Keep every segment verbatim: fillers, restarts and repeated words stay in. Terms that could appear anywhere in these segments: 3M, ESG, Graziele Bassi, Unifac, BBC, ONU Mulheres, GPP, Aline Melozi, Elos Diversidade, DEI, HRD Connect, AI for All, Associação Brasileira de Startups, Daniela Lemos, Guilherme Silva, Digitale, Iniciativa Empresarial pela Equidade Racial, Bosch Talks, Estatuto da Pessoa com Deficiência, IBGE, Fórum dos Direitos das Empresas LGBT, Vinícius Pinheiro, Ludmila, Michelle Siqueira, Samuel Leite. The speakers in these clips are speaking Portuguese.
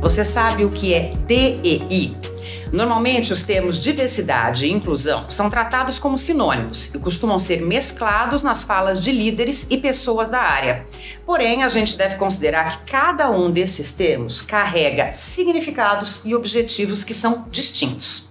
Você sabe o que é D E I? Normalmente, os termos diversidade e inclusão são tratados como sinônimos e costumam ser mesclados nas falas de líderes e pessoas da área. Porém, a gente deve considerar que cada um desses termos carrega significados e objetivos que são distintos.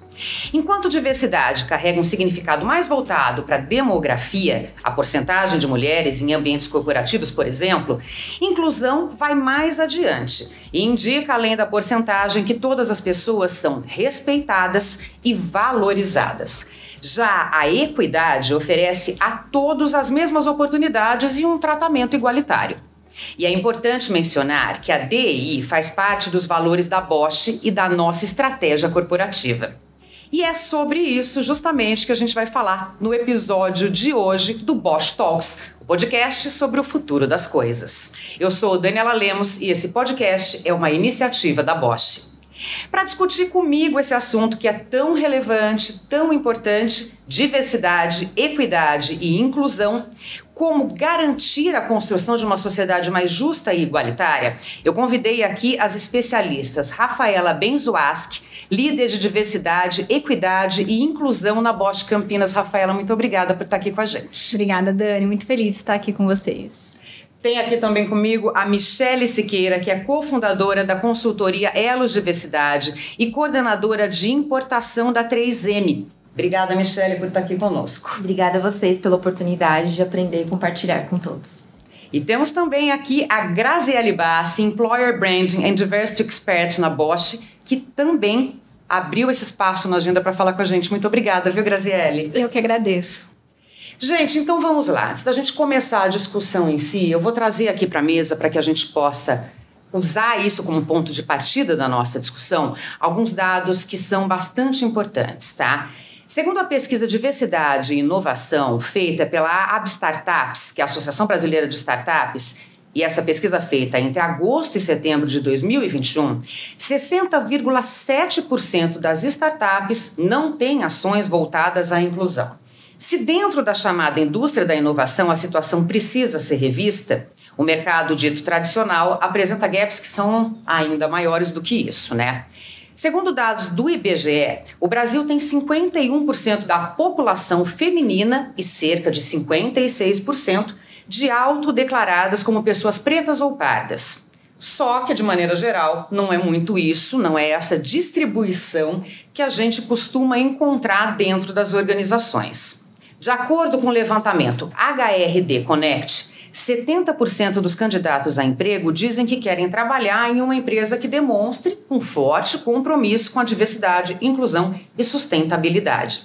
Enquanto diversidade carrega um significado mais voltado para a demografia, a porcentagem de mulheres em ambientes corporativos, por exemplo, inclusão vai mais adiante e indica, além da porcentagem, que todas as pessoas são respeitadas e valorizadas. Já a equidade oferece a todos as mesmas oportunidades e um tratamento igualitário. E é importante mencionar que a D E I faz parte dos valores da Bosch e da nossa estratégia corporativa. E é sobre isso justamente que a gente vai falar no episódio de hoje do Bosch Talks, o podcast sobre o futuro das coisas. Eu sou Daniela Lemos e esse podcast é uma iniciativa da Bosch. Para discutir comigo esse assunto que é tão relevante, tão importante, diversidade, equidade e inclusão, como garantir a construção de uma sociedade mais justa e igualitária, eu convidei aqui as especialistas Rafaela Bensuaski, líder de diversidade, equidade e inclusão na Bosch Campinas. Rafaela, muito obrigada por estar aqui com a gente. Obrigada, Dani. Muito feliz de estar aqui com vocês. Tem aqui também comigo a Michelle Siqueira, que é cofundadora da consultoria Elos Diversidade e coordenadora de importação da três M. Obrigada, Michelle, por estar aqui conosco. Obrigada a vocês pela oportunidade de aprender e compartilhar com todos. E temos também aqui a Graziele Bassi, Employer Branding and Diversity Expert na Bosch, que também abriu esse espaço na agenda para falar com a gente. Muito obrigada, viu, Graziele? Eu que agradeço. Gente, então vamos lá. Antes da gente começar a discussão em si, eu vou trazer aqui para a mesa para que a gente possa usar isso como ponto de partida da nossa discussão, alguns dados que são bastante importantes, tá? Segundo a pesquisa Diversidade e Inovação, feita pela A B Startups, que é a Associação Brasileira de Startups, e essa pesquisa feita entre agosto e setembro de dois mil e vinte e um, sessenta vírgula sete por cento das startups não têm ações voltadas à inclusão. Se dentro da chamada indústria da inovação a situação precisa ser revista, o mercado dito tradicional apresenta gaps que são ainda maiores do que isso, né? Segundo dados do I B G E, o Brasil tem cinquenta e um por cento da população feminina e cerca de cinquenta e seis por cento de autodeclaradas como pessoas pretas ou pardas. Só que, de maneira geral, não é muito isso, não é essa distribuição que a gente costuma encontrar dentro das organizações. De acordo com o levantamento H R D Connect, setenta por cento dos candidatos a emprego dizem que querem trabalhar em uma empresa que demonstre um forte compromisso com a diversidade, inclusão e sustentabilidade.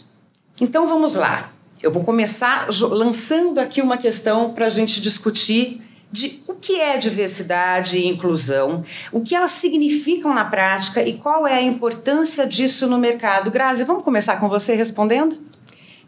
Então vamos lá. Eu vou começar lançando aqui uma questão para a gente discutir de o que é diversidade e inclusão, o que elas significam na prática e qual é a importância disso no mercado. Grazi, vamos começar com você respondendo?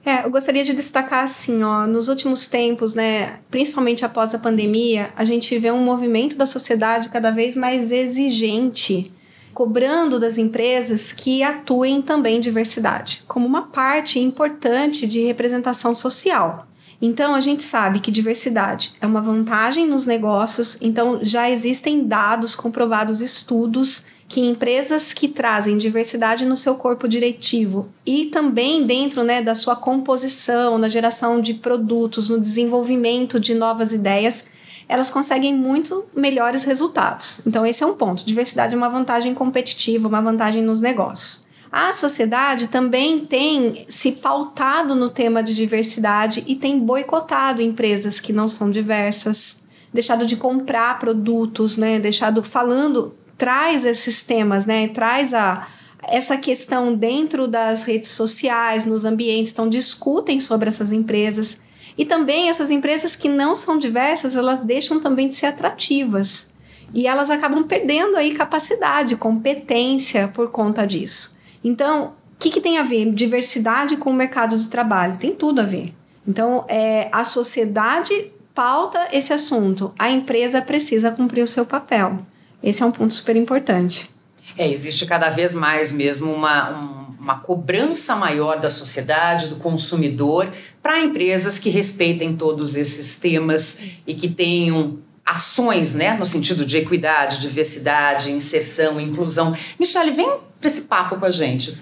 É, eu gostaria de destacar assim, ó, nos últimos tempos, né, principalmente após a pandemia, a gente vê um movimento da sociedade cada vez mais exigente, cobrando das empresas que atuem também em diversidade, como uma parte importante de representação social. Então, a gente sabe que diversidade é uma vantagem nos negócios, então já existem dados comprovados, estudos, que empresas que trazem diversidade no seu corpo diretivo e também dentro, né, da sua composição, na geração de produtos, no desenvolvimento de novas ideias, elas conseguem muito melhores resultados. Então, esse é um ponto. Diversidade é uma vantagem competitiva, uma vantagem nos negócios. A sociedade também tem se pautado no tema de diversidade e tem boicotado empresas que não são diversas, deixado de comprar produtos, né? Deixado falando, traz esses temas, né? Traz a, essa questão dentro das redes sociais, nos ambientes, então discutem sobre essas empresas. E também essas empresas que não são diversas, elas deixam também de ser atrativas. E elas acabam perdendo aí capacidade, competência por conta disso. Então, o que, que tem a ver diversidade com o mercado do trabalho? Tem tudo a ver. Então, é, a sociedade pauta esse assunto. A empresa precisa cumprir o seu papel. Esse é um ponto super importante. É, existe cada vez mais mesmo uma... Um... uma cobrança maior da sociedade, do consumidor, para empresas que respeitem todos esses temas e que tenham ações, né, no sentido de equidade, diversidade, inserção, inclusão. Michelle, vem para esse papo com a gente.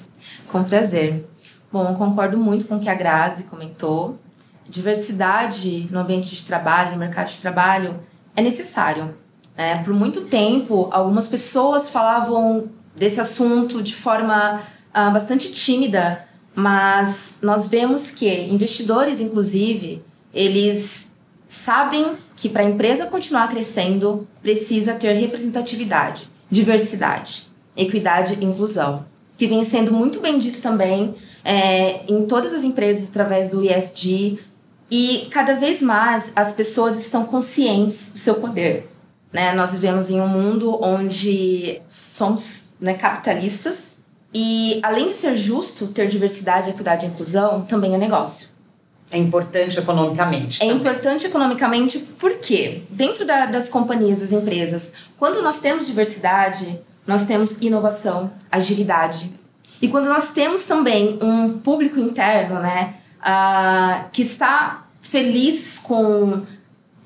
Com prazer. Bom, eu concordo muito com o que a Grazi comentou. Diversidade no ambiente de trabalho, no mercado de trabalho, é necessário. É, por muito tempo, algumas pessoas falavam desse assunto de forma ah, bastante tímida, mas nós vemos que investidores, inclusive, eles sabem que para a empresa continuar crescendo, precisa ter representatividade, diversidade, equidade e inclusão, que vem sendo muito bem dito também é, em todas as empresas através do E S G, e cada vez mais as pessoas estão conscientes do seu poder. Né? Nós vivemos em um mundo onde somos, né, capitalistas, e além de ser justo ter diversidade, equidade e inclusão, também é negócio. É importante economicamente. É também. importante economicamente porque, dentro da, das companhias, das empresas, quando nós temos diversidade, nós temos inovação, agilidade. E quando nós temos também um público interno, né, uh, que está feliz com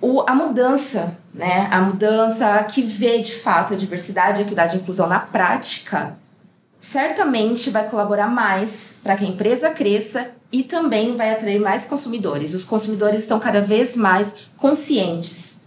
o, a mudança, né, a mudança que vê, de fato, a diversidade, a equidade e a inclusão na prática, certamente vai colaborar mais para que a empresa cresça e também vai atrair mais consumidores. Os consumidores estão cada vez mais conscientes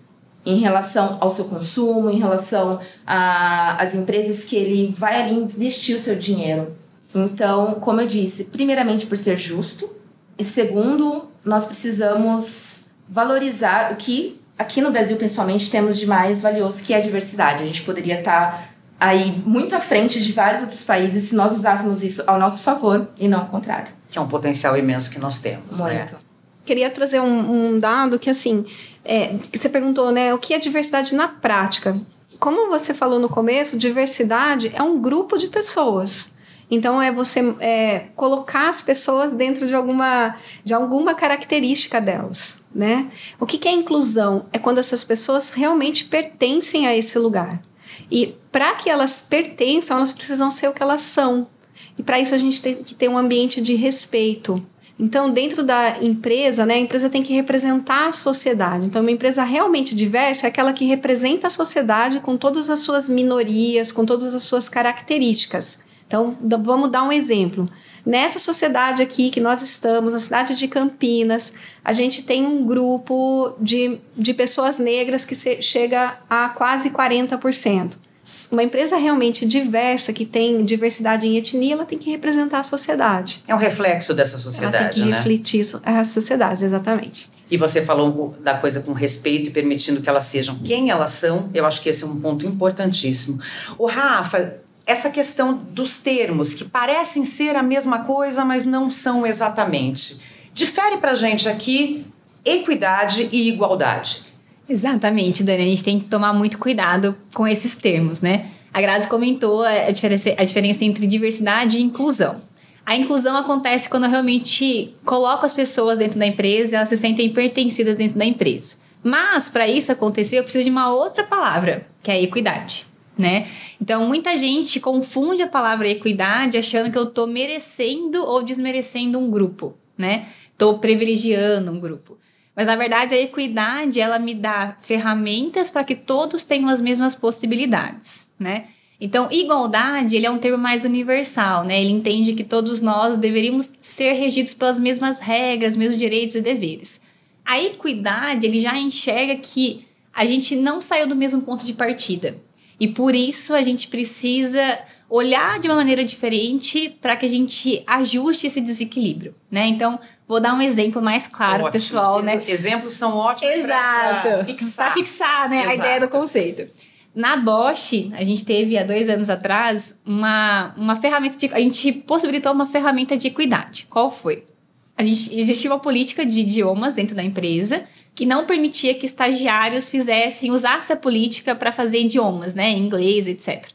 em relação ao seu consumo, em relação às empresas que ele vai ali investir o seu dinheiro. Então, como eu disse, primeiramente por ser justo, e segundo, nós precisamos valorizar o que aqui no Brasil, principalmente, temos de mais valioso, que é a diversidade. A gente poderia estar aí muito à frente de vários outros países se nós usássemos isso ao nosso favor e não ao contrário. Que é um potencial imenso que nós temos, muito, né? Queria trazer um, um dado que, assim, é, que você perguntou, né? O que é diversidade na prática? Como você falou no começo, diversidade é um grupo de pessoas. Então, é você é, colocar as pessoas dentro de alguma, de alguma característica delas, né? O que, que é inclusão? É quando essas pessoas realmente pertencem a esse lugar. E para que elas pertençam, elas precisam ser o que elas são. E para isso a gente tem que ter um ambiente de respeito. Então, dentro da empresa, né, a empresa tem que representar a sociedade. Então, uma empresa realmente diversa é aquela que representa a sociedade com todas as suas minorias, com todas as suas características. Então, vamos dar um exemplo. Nessa sociedade aqui que nós estamos, na cidade de Campinas, a gente tem um grupo de, de pessoas negras que se, chega a quase quarenta por cento. Uma empresa realmente diversa, que tem diversidade em etnia, ela tem que representar a sociedade. É um reflexo dessa sociedade, né? Ela tem que, né, refletir a sociedade, exatamente. E você falou da coisa com respeito e permitindo que elas sejam quem elas são. Eu acho que esse é um ponto importantíssimo. O Rafa, essa questão dos termos, que parecem ser a mesma coisa, mas não são exatamente. Difere pra gente aqui equidade e igualdade. Exatamente, Dani. A gente tem que tomar muito cuidado com esses termos, né? A Grazi comentou a diferença, a diferença entre diversidade e inclusão. A inclusão acontece quando eu realmente coloco as pessoas dentro da empresa e elas se sentem pertencidas dentro da empresa. Mas, para isso acontecer, eu preciso de uma outra palavra, que é a equidade, né? Então, muita gente confunde a palavra equidade achando que eu estou merecendo ou desmerecendo um grupo, né? Estou privilegiando um grupo. Mas, na verdade, a equidade, ela me dá ferramentas para que todos tenham as mesmas possibilidades, né? Então, igualdade, ele é um termo mais universal, né? Ele entende que todos nós deveríamos ser regidos pelas mesmas regras, mesmos direitos e deveres. A equidade, ele já enxerga que a gente não saiu do mesmo ponto de partida. E, por isso, a gente precisa olhar de uma maneira diferente para que a gente ajuste esse desequilíbrio, né? Então, vou dar um exemplo mais claro, ótimo, pessoal, né? Exemplos são ótimos para fixar. Para fixar, né? Exato. A ideia do conceito. Na Bosch, a gente teve, há dois anos atrás, uma, uma ferramenta de... A gente possibilitou uma ferramenta de equidade. Qual foi? A gente, existia uma política de idiomas dentro da empresa que não permitia que estagiários fizessem, usassem a política para fazer idiomas, né? Inglês, etcétera.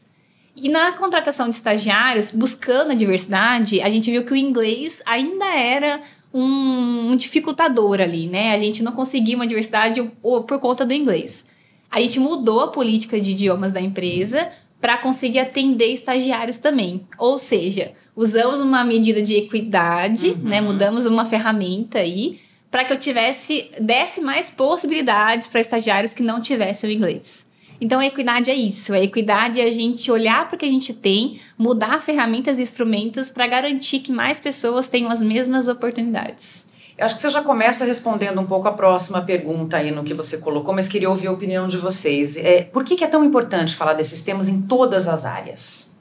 E na contratação de estagiários, buscando a diversidade, a gente viu que o inglês ainda era Um, um dificultador ali, né? A gente não conseguia uma diversidade por conta do inglês. A gente mudou a política de idiomas da empresa para conseguir atender estagiários também. Ou seja, usamos uma medida de equidade, uhum, né? Mudamos uma ferramenta aí para que eu tivesse, desse mais possibilidades para estagiários que não tivessem o inglês. Então, a equidade é isso. A equidade é a gente olhar para o que a gente tem, mudar ferramentas e instrumentos para garantir que mais pessoas tenham as mesmas oportunidades. Eu acho que você já começa respondendo um pouco a próxima pergunta aí no que você colocou, mas queria ouvir a opinião de vocês. É, por que, que é tão importante falar desses temas em todas as áreas?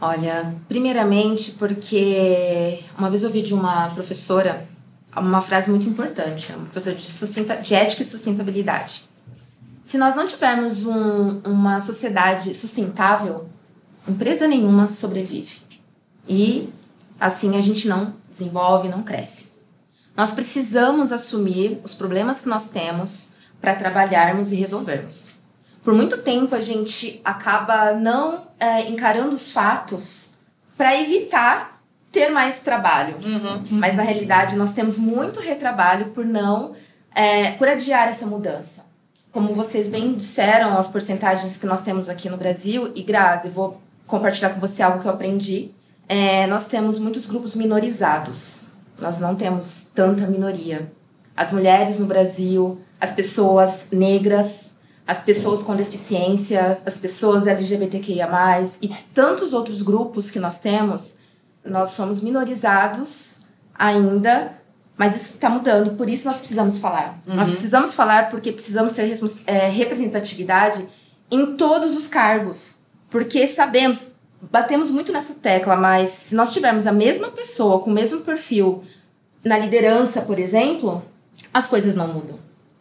Olha, primeiramente porque uma vez eu ouvi de uma professora uma frase muito importante, uma professora de, sustenta, de ética e sustentabilidade. Se nós não tivermos um, uma sociedade sustentável, empresa nenhuma sobrevive. E assim a gente não desenvolve, não cresce. Nós precisamos assumir os problemas que nós temos para trabalharmos e resolvermos. Por muito tempo, a gente acaba não é, encarando os fatos para evitar ter mais trabalho. Uhum. Mas, na realidade, nós temos muito retrabalho por não é, por adiar essa mudança. Como vocês bem disseram, as porcentagens que nós temos aqui no Brasil, e Grazi, vou compartilhar com você algo que eu aprendi, é, nós temos muitos grupos minorizados. Nós não temos tanta minoria. As mulheres no Brasil, as pessoas negras, as pessoas com deficiência, as pessoas L G B T Q I A mais, e tantos outros grupos que nós temos, nós somos minorizados ainda, mas isso está mudando, por isso nós precisamos falar. Uhum. Nós precisamos falar porque precisamos ter é, representatividade em todos os cargos, porque sabemos... Batemos muito nessa tecla, mas se nós tivermos a mesma pessoa com o mesmo perfil na liderança, por exemplo, as coisas não mudam.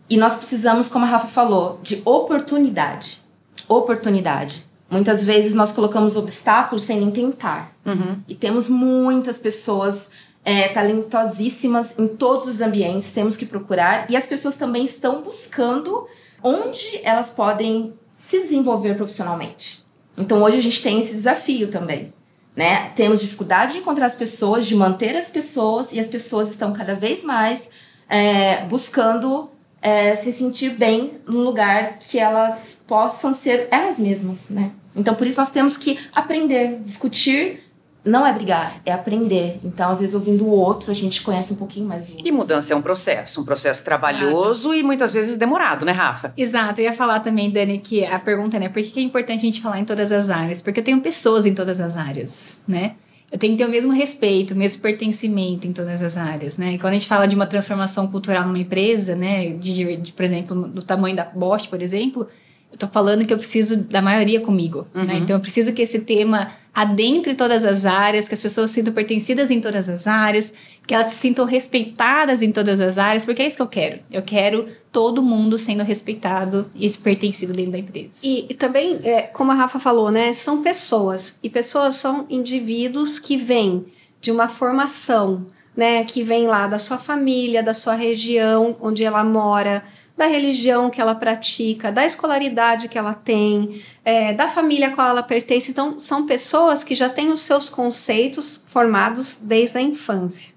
E nós precisamos, como a Rafa falou, de oportunidade. Oportunidade. Muitas vezes nós colocamos obstáculos sem nem tentar. Uhum. E temos muitas pessoas é, talentosíssimas em todos os ambientes, temos que procurar. E as pessoas também estão buscando onde elas podem se desenvolver profissionalmente. Então, hoje a gente tem esse desafio também, né? Temos dificuldade de encontrar as pessoas, de manter as pessoas, e as pessoas estão cada vez mais é, buscando é, se sentir bem num lugar que elas possam ser elas mesmas, né? Então, por isso nós temos que aprender, discutir, não é brigar, é aprender. Então, às vezes, ouvindo o outro, a gente conhece um pouquinho mais do outro. E mudança é um processo, um processo trabalhoso. Exato. E muitas vezes demorado, né, Rafa? Exato. Eu ia falar também, Dani, que a pergunta, né, por que é importante a gente falar em todas as áreas? Porque eu tenho pessoas em todas as áreas, né? Eu tenho que ter o mesmo respeito, o mesmo pertencimento em todas as áreas, né? E quando a gente fala de uma transformação cultural numa empresa, né, de, de, de por exemplo, do tamanho da Bosch, por exemplo... Eu tô falando que eu preciso da maioria comigo, uhum. né? Então, eu preciso que esse tema adentre todas as áreas, que as pessoas se sintam pertencidas em todas as áreas, que elas se sintam respeitadas em todas as áreas, porque é isso que eu quero. Eu quero todo mundo sendo respeitado e pertencido dentro da empresa. E, e também, é, como a Rafa falou, né? São pessoas. E pessoas são indivíduos que vêm de uma formação, né? Que vem lá da sua família, da sua região, onde ela mora... da religião que ela pratica, da escolaridade que ela tem, é, da família a qual ela pertence. Então, são pessoas que já têm os seus conceitos formados desde a infância.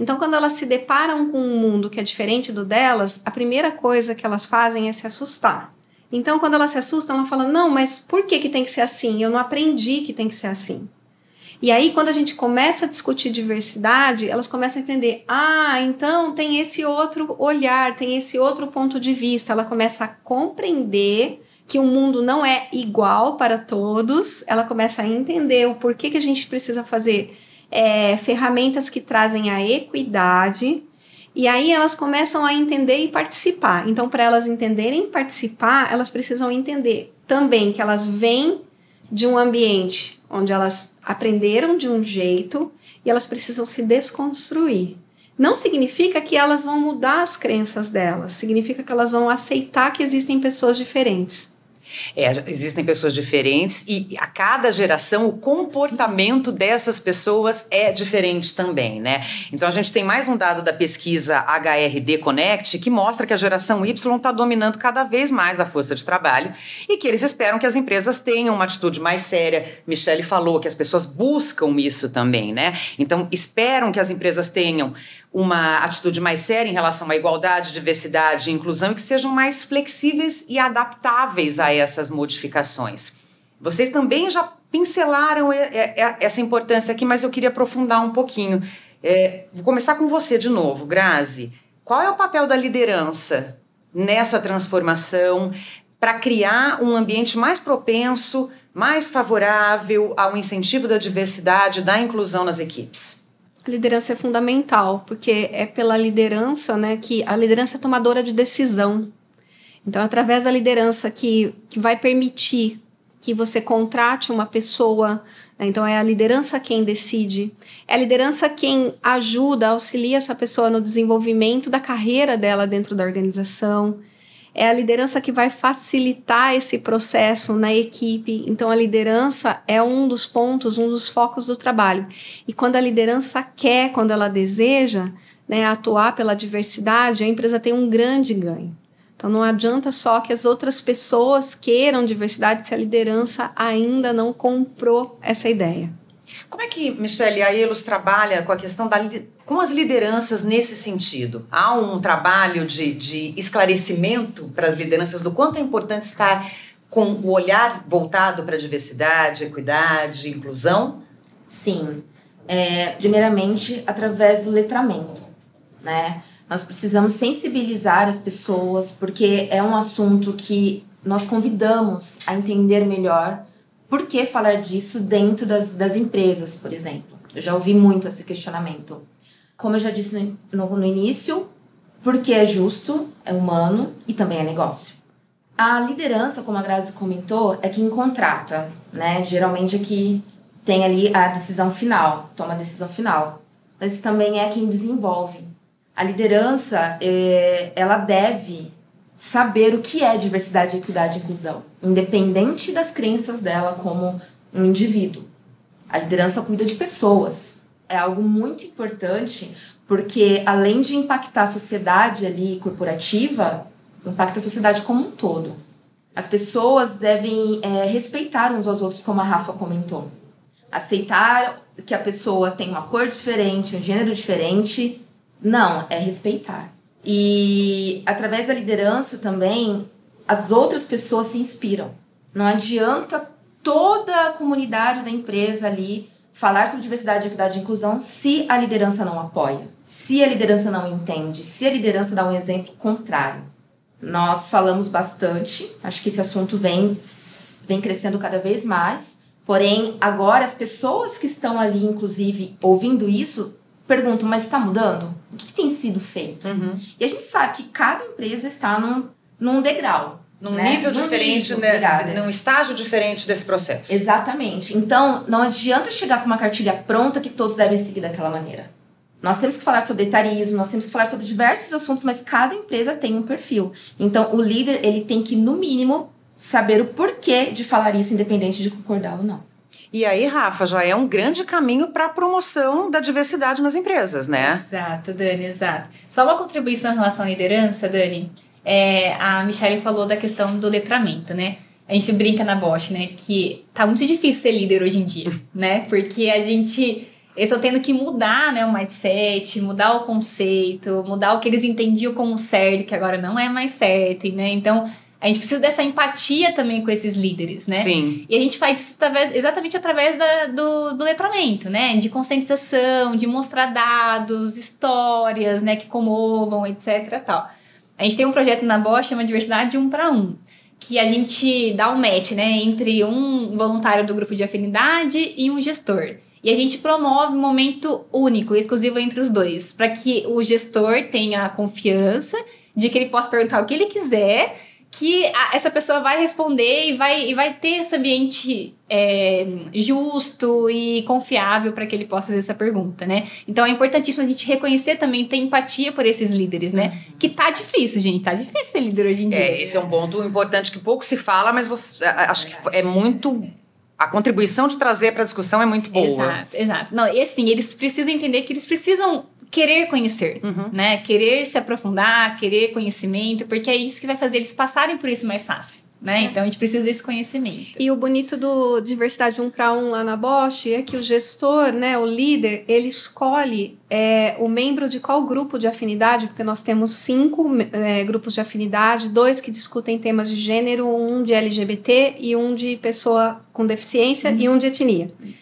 Então, quando elas se deparam com um mundo que é diferente do delas, a primeira coisa que elas fazem é se assustar. Então, quando elas se assustam, elas falam, não, mas por que que tem que ser assim? Eu não aprendi que tem que ser assim. E aí, quando a gente começa a discutir diversidade, elas começam a entender, ah, então tem esse outro olhar, tem esse outro ponto de vista. Ela começa a compreender que o mundo não é igual para todos, ela começa a entender o porquê que a gente precisa fazer é, ferramentas que trazem a equidade, e aí elas começam a entender e participar. Então, para elas entenderem e participar, elas precisam entender também que elas vêm de um ambiente onde elas aprenderam de um jeito e elas precisam se desconstruir. Não significa que elas vão mudar as crenças delas, significa que elas vão aceitar que existem pessoas diferentes. É, existem pessoas diferentes e a cada geração o comportamento dessas pessoas é diferente também, né? Então a gente tem mais um dado da pesquisa H R D Connect que mostra que a geração Y está dominando cada vez mais a força de trabalho e que eles esperam que as empresas tenham uma atitude mais séria. Michelle falou que as pessoas buscam isso também, né? Então esperam que as empresas tenham uma atitude mais séria em relação à igualdade, diversidade e inclusão e que sejam mais flexíveis e adaptáveis a essas modificações. Vocêes também já pincelaram essa importância aqui, mas eu queria aprofundar um pouquinho. É, vou começar com você de novo, Grazi. Qual é o papel da liderança nessa transformação para criar um ambiente mais propenso, mais favorável ao incentivo da diversidade, da inclusão nas equipes? A liderança é fundamental, porque é pela liderança, né, que a liderança é tomadora de decisão. Então, é através da liderança que, que vai permitir que você contrate uma pessoa, né? Então, é a liderança quem decide. É a liderança quem ajuda, auxilia essa pessoa no desenvolvimento da carreira dela dentro da organização. É a liderança que vai facilitar esse processo na equipe. Então, a liderança é um dos pontos, um dos focos do trabalho. E quando a liderança quer, quando ela deseja, né, atuar pela diversidade, a empresa tem um grande ganho. Então, não adianta só que as outras pessoas queiram diversidade se a liderança ainda não comprou essa ideia. Como é que, Michelle, a Elos trabalha com a questão da, com as lideranças nesse sentido? Há um trabalho de, de esclarecimento para as lideranças do quanto é importante estar com o olhar voltado para a diversidade, equidade, inclusão? Sim. É, primeiramente, através do letramento, né? Nós precisamos sensibilizar as pessoas, porque é um assunto que nós convidamos a entender melhor por que falar disso dentro das, das empresas, por exemplo. Eu já ouvi muito esse questionamento. Como eu já disse no, no, no início, porque é justo, é humano e também é negócio. A liderança, como a Grazi comentou, é quem contrata, né? Geralmente é que tem ali a decisão final, toma a decisão final. Mas também é quem desenvolve. A liderança, ela deve saber o que é diversidade, equidade e inclusão, independente das crenças dela como um indivíduo. A liderança cuida de pessoas. É algo muito importante, porque além de impactar a sociedade ali corporativa, impacta a sociedade como um todo. As pessoas devem é, respeitar uns aos outros, como a Rafa comentou. Aceitar que a pessoa tem uma cor diferente, um gênero diferente... Não, é respeitar. E através da liderança também, as outras pessoas se inspiram. Não adianta toda a comunidade da empresa ali falar sobre diversidade, equidade e inclusão se a liderança não apoia, se a liderança não entende, se a liderança dá um exemplo contrário. Nós falamos bastante, acho que esse assunto vem, vem crescendo cada vez mais, porém agora as pessoas que estão ali, inclusive, ouvindo isso, pergunto, mas está mudando? O que, que tem sido feito? Uhum. E a gente sabe que cada empresa está num, num degrau. Num né? nível num diferente, nível, né? Num estágio diferente desse processo. Exatamente. Então, não adianta chegar com uma cartilha pronta que todos devem seguir daquela maneira. Nós temos que falar sobre etarismo, nós temos que falar sobre diversos assuntos, mas cada empresa tem um perfil. Então, o líder ele tem que, no mínimo, saber o porquê de falar isso, independente de concordar ou não. E aí, Rafa, já é um grande caminho para a promoção da diversidade nas empresas, né? Exato, Dani, exato. Só uma contribuição em relação à liderança, Dani. É, a Michelle falou da questão do letramento, né? A gente brinca na Bosch, né? Que tá muito difícil ser líder hoje em dia, né? Porque a gente... Eles estão tendo que mudar, né, o mindset, mudar o conceito, mudar o que eles entendiam como certo, que agora não é mais certo, né? Então... A gente precisa dessa empatia também com esses líderes, né? Sim. E a gente faz isso através, exatamente através da, do, do letramento, né? De conscientização, de mostrar dados, histórias, né? Que comovam, etcétera tal. A gente tem um projeto na Bosch, chama Diversidade um para um, que a gente dá um match, né? Entre um voluntário do grupo de afinidade e um gestor. E a gente promove um momento único, exclusivo entre os dois, para que o gestor tenha a confiança de que ele possa perguntar o que ele quiser... que essa pessoa vai responder e vai, e vai ter esse ambiente é, justo e confiável para que ele possa fazer essa pergunta, né? Então, é importantíssimo a gente reconhecer também, ter empatia por esses líderes, né? Uhum. Que tá difícil, gente, tá difícil ser líder hoje em dia. É, esse é um ponto importante que pouco se fala, mas você, acho que é muito... A contribuição de trazer para a discussão é muito boa. Exato, exato. Não, e assim, eles precisam entender que eles precisam... Querer conhecer, uhum. né? Querer se aprofundar, querer conhecimento, porque é isso que vai fazer eles passarem por isso mais fácil, né? É. Então, a gente precisa desse conhecimento. E o bonito do Diversidade um para um lá na Bosch é que o gestor, né, o líder, ele escolhe é, o membro de qual grupo de afinidade, porque nós temos cinco é, grupos de afinidade, dois que discutem temas de gênero, um de L G B T e um de pessoa com deficiência uhum. e um de etnia. Uhum.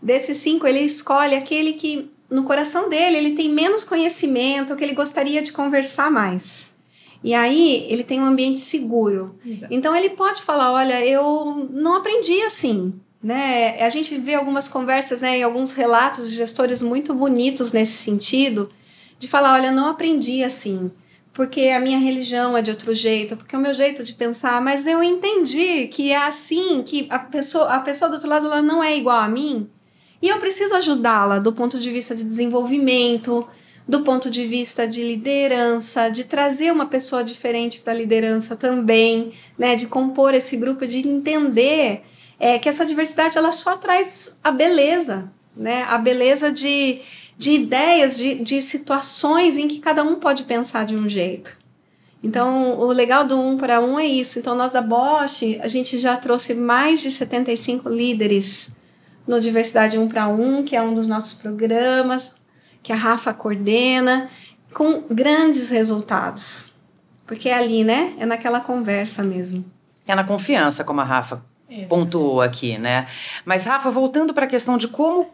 Desses cinco, ele escolhe aquele que no coração dele, ele tem menos conhecimento, que ele gostaria de conversar mais. E aí, ele tem um ambiente seguro. Exato. Então, ele pode falar, olha, eu não aprendi assim, né? A gente vê algumas conversas, né, e alguns relatos de gestores muito bonitos nesse sentido, de falar, olha, eu não aprendi assim, porque a minha religião é de outro jeito, porque é o meu jeito de pensar, mas eu entendi que é assim, que a pessoa, a pessoa do outro lado ela não é igual a mim, e eu preciso ajudá-la do ponto de vista de desenvolvimento, do ponto de vista de liderança, de trazer uma pessoa diferente para a liderança também, né, de compor esse grupo, de entender é, que essa diversidade ela só traz a beleza, né, a beleza de, de ideias, de, de situações em que cada um pode pensar de um jeito. Então, o legal do um para um é isso. Então, nós da Bosch, a gente já trouxe mais de setenta e cinco líderes no Diversidade um para um, que é um dos nossos programas, que a Rafa coordena, com grandes resultados. Porque é ali, né? É naquela conversa mesmo. É na confiança, como a Rafa Exato. Pontuou aqui, né? Mas, Rafa, voltando para a questão de como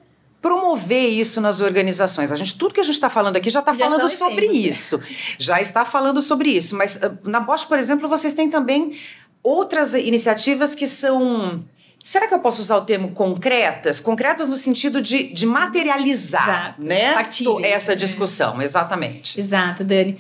promover isso nas organizações. A gente, tudo que a gente está falando aqui já está falando sobre isso. Já está falando sobre isso. Mas na Bosch, por exemplo, vocês têm também outras iniciativas que são... Será que eu posso usar o termo concretas? Concretas no sentido de, de materializar, Exato. Né? Factíveis, essa discussão, né? Exatamente. Exato, Dani.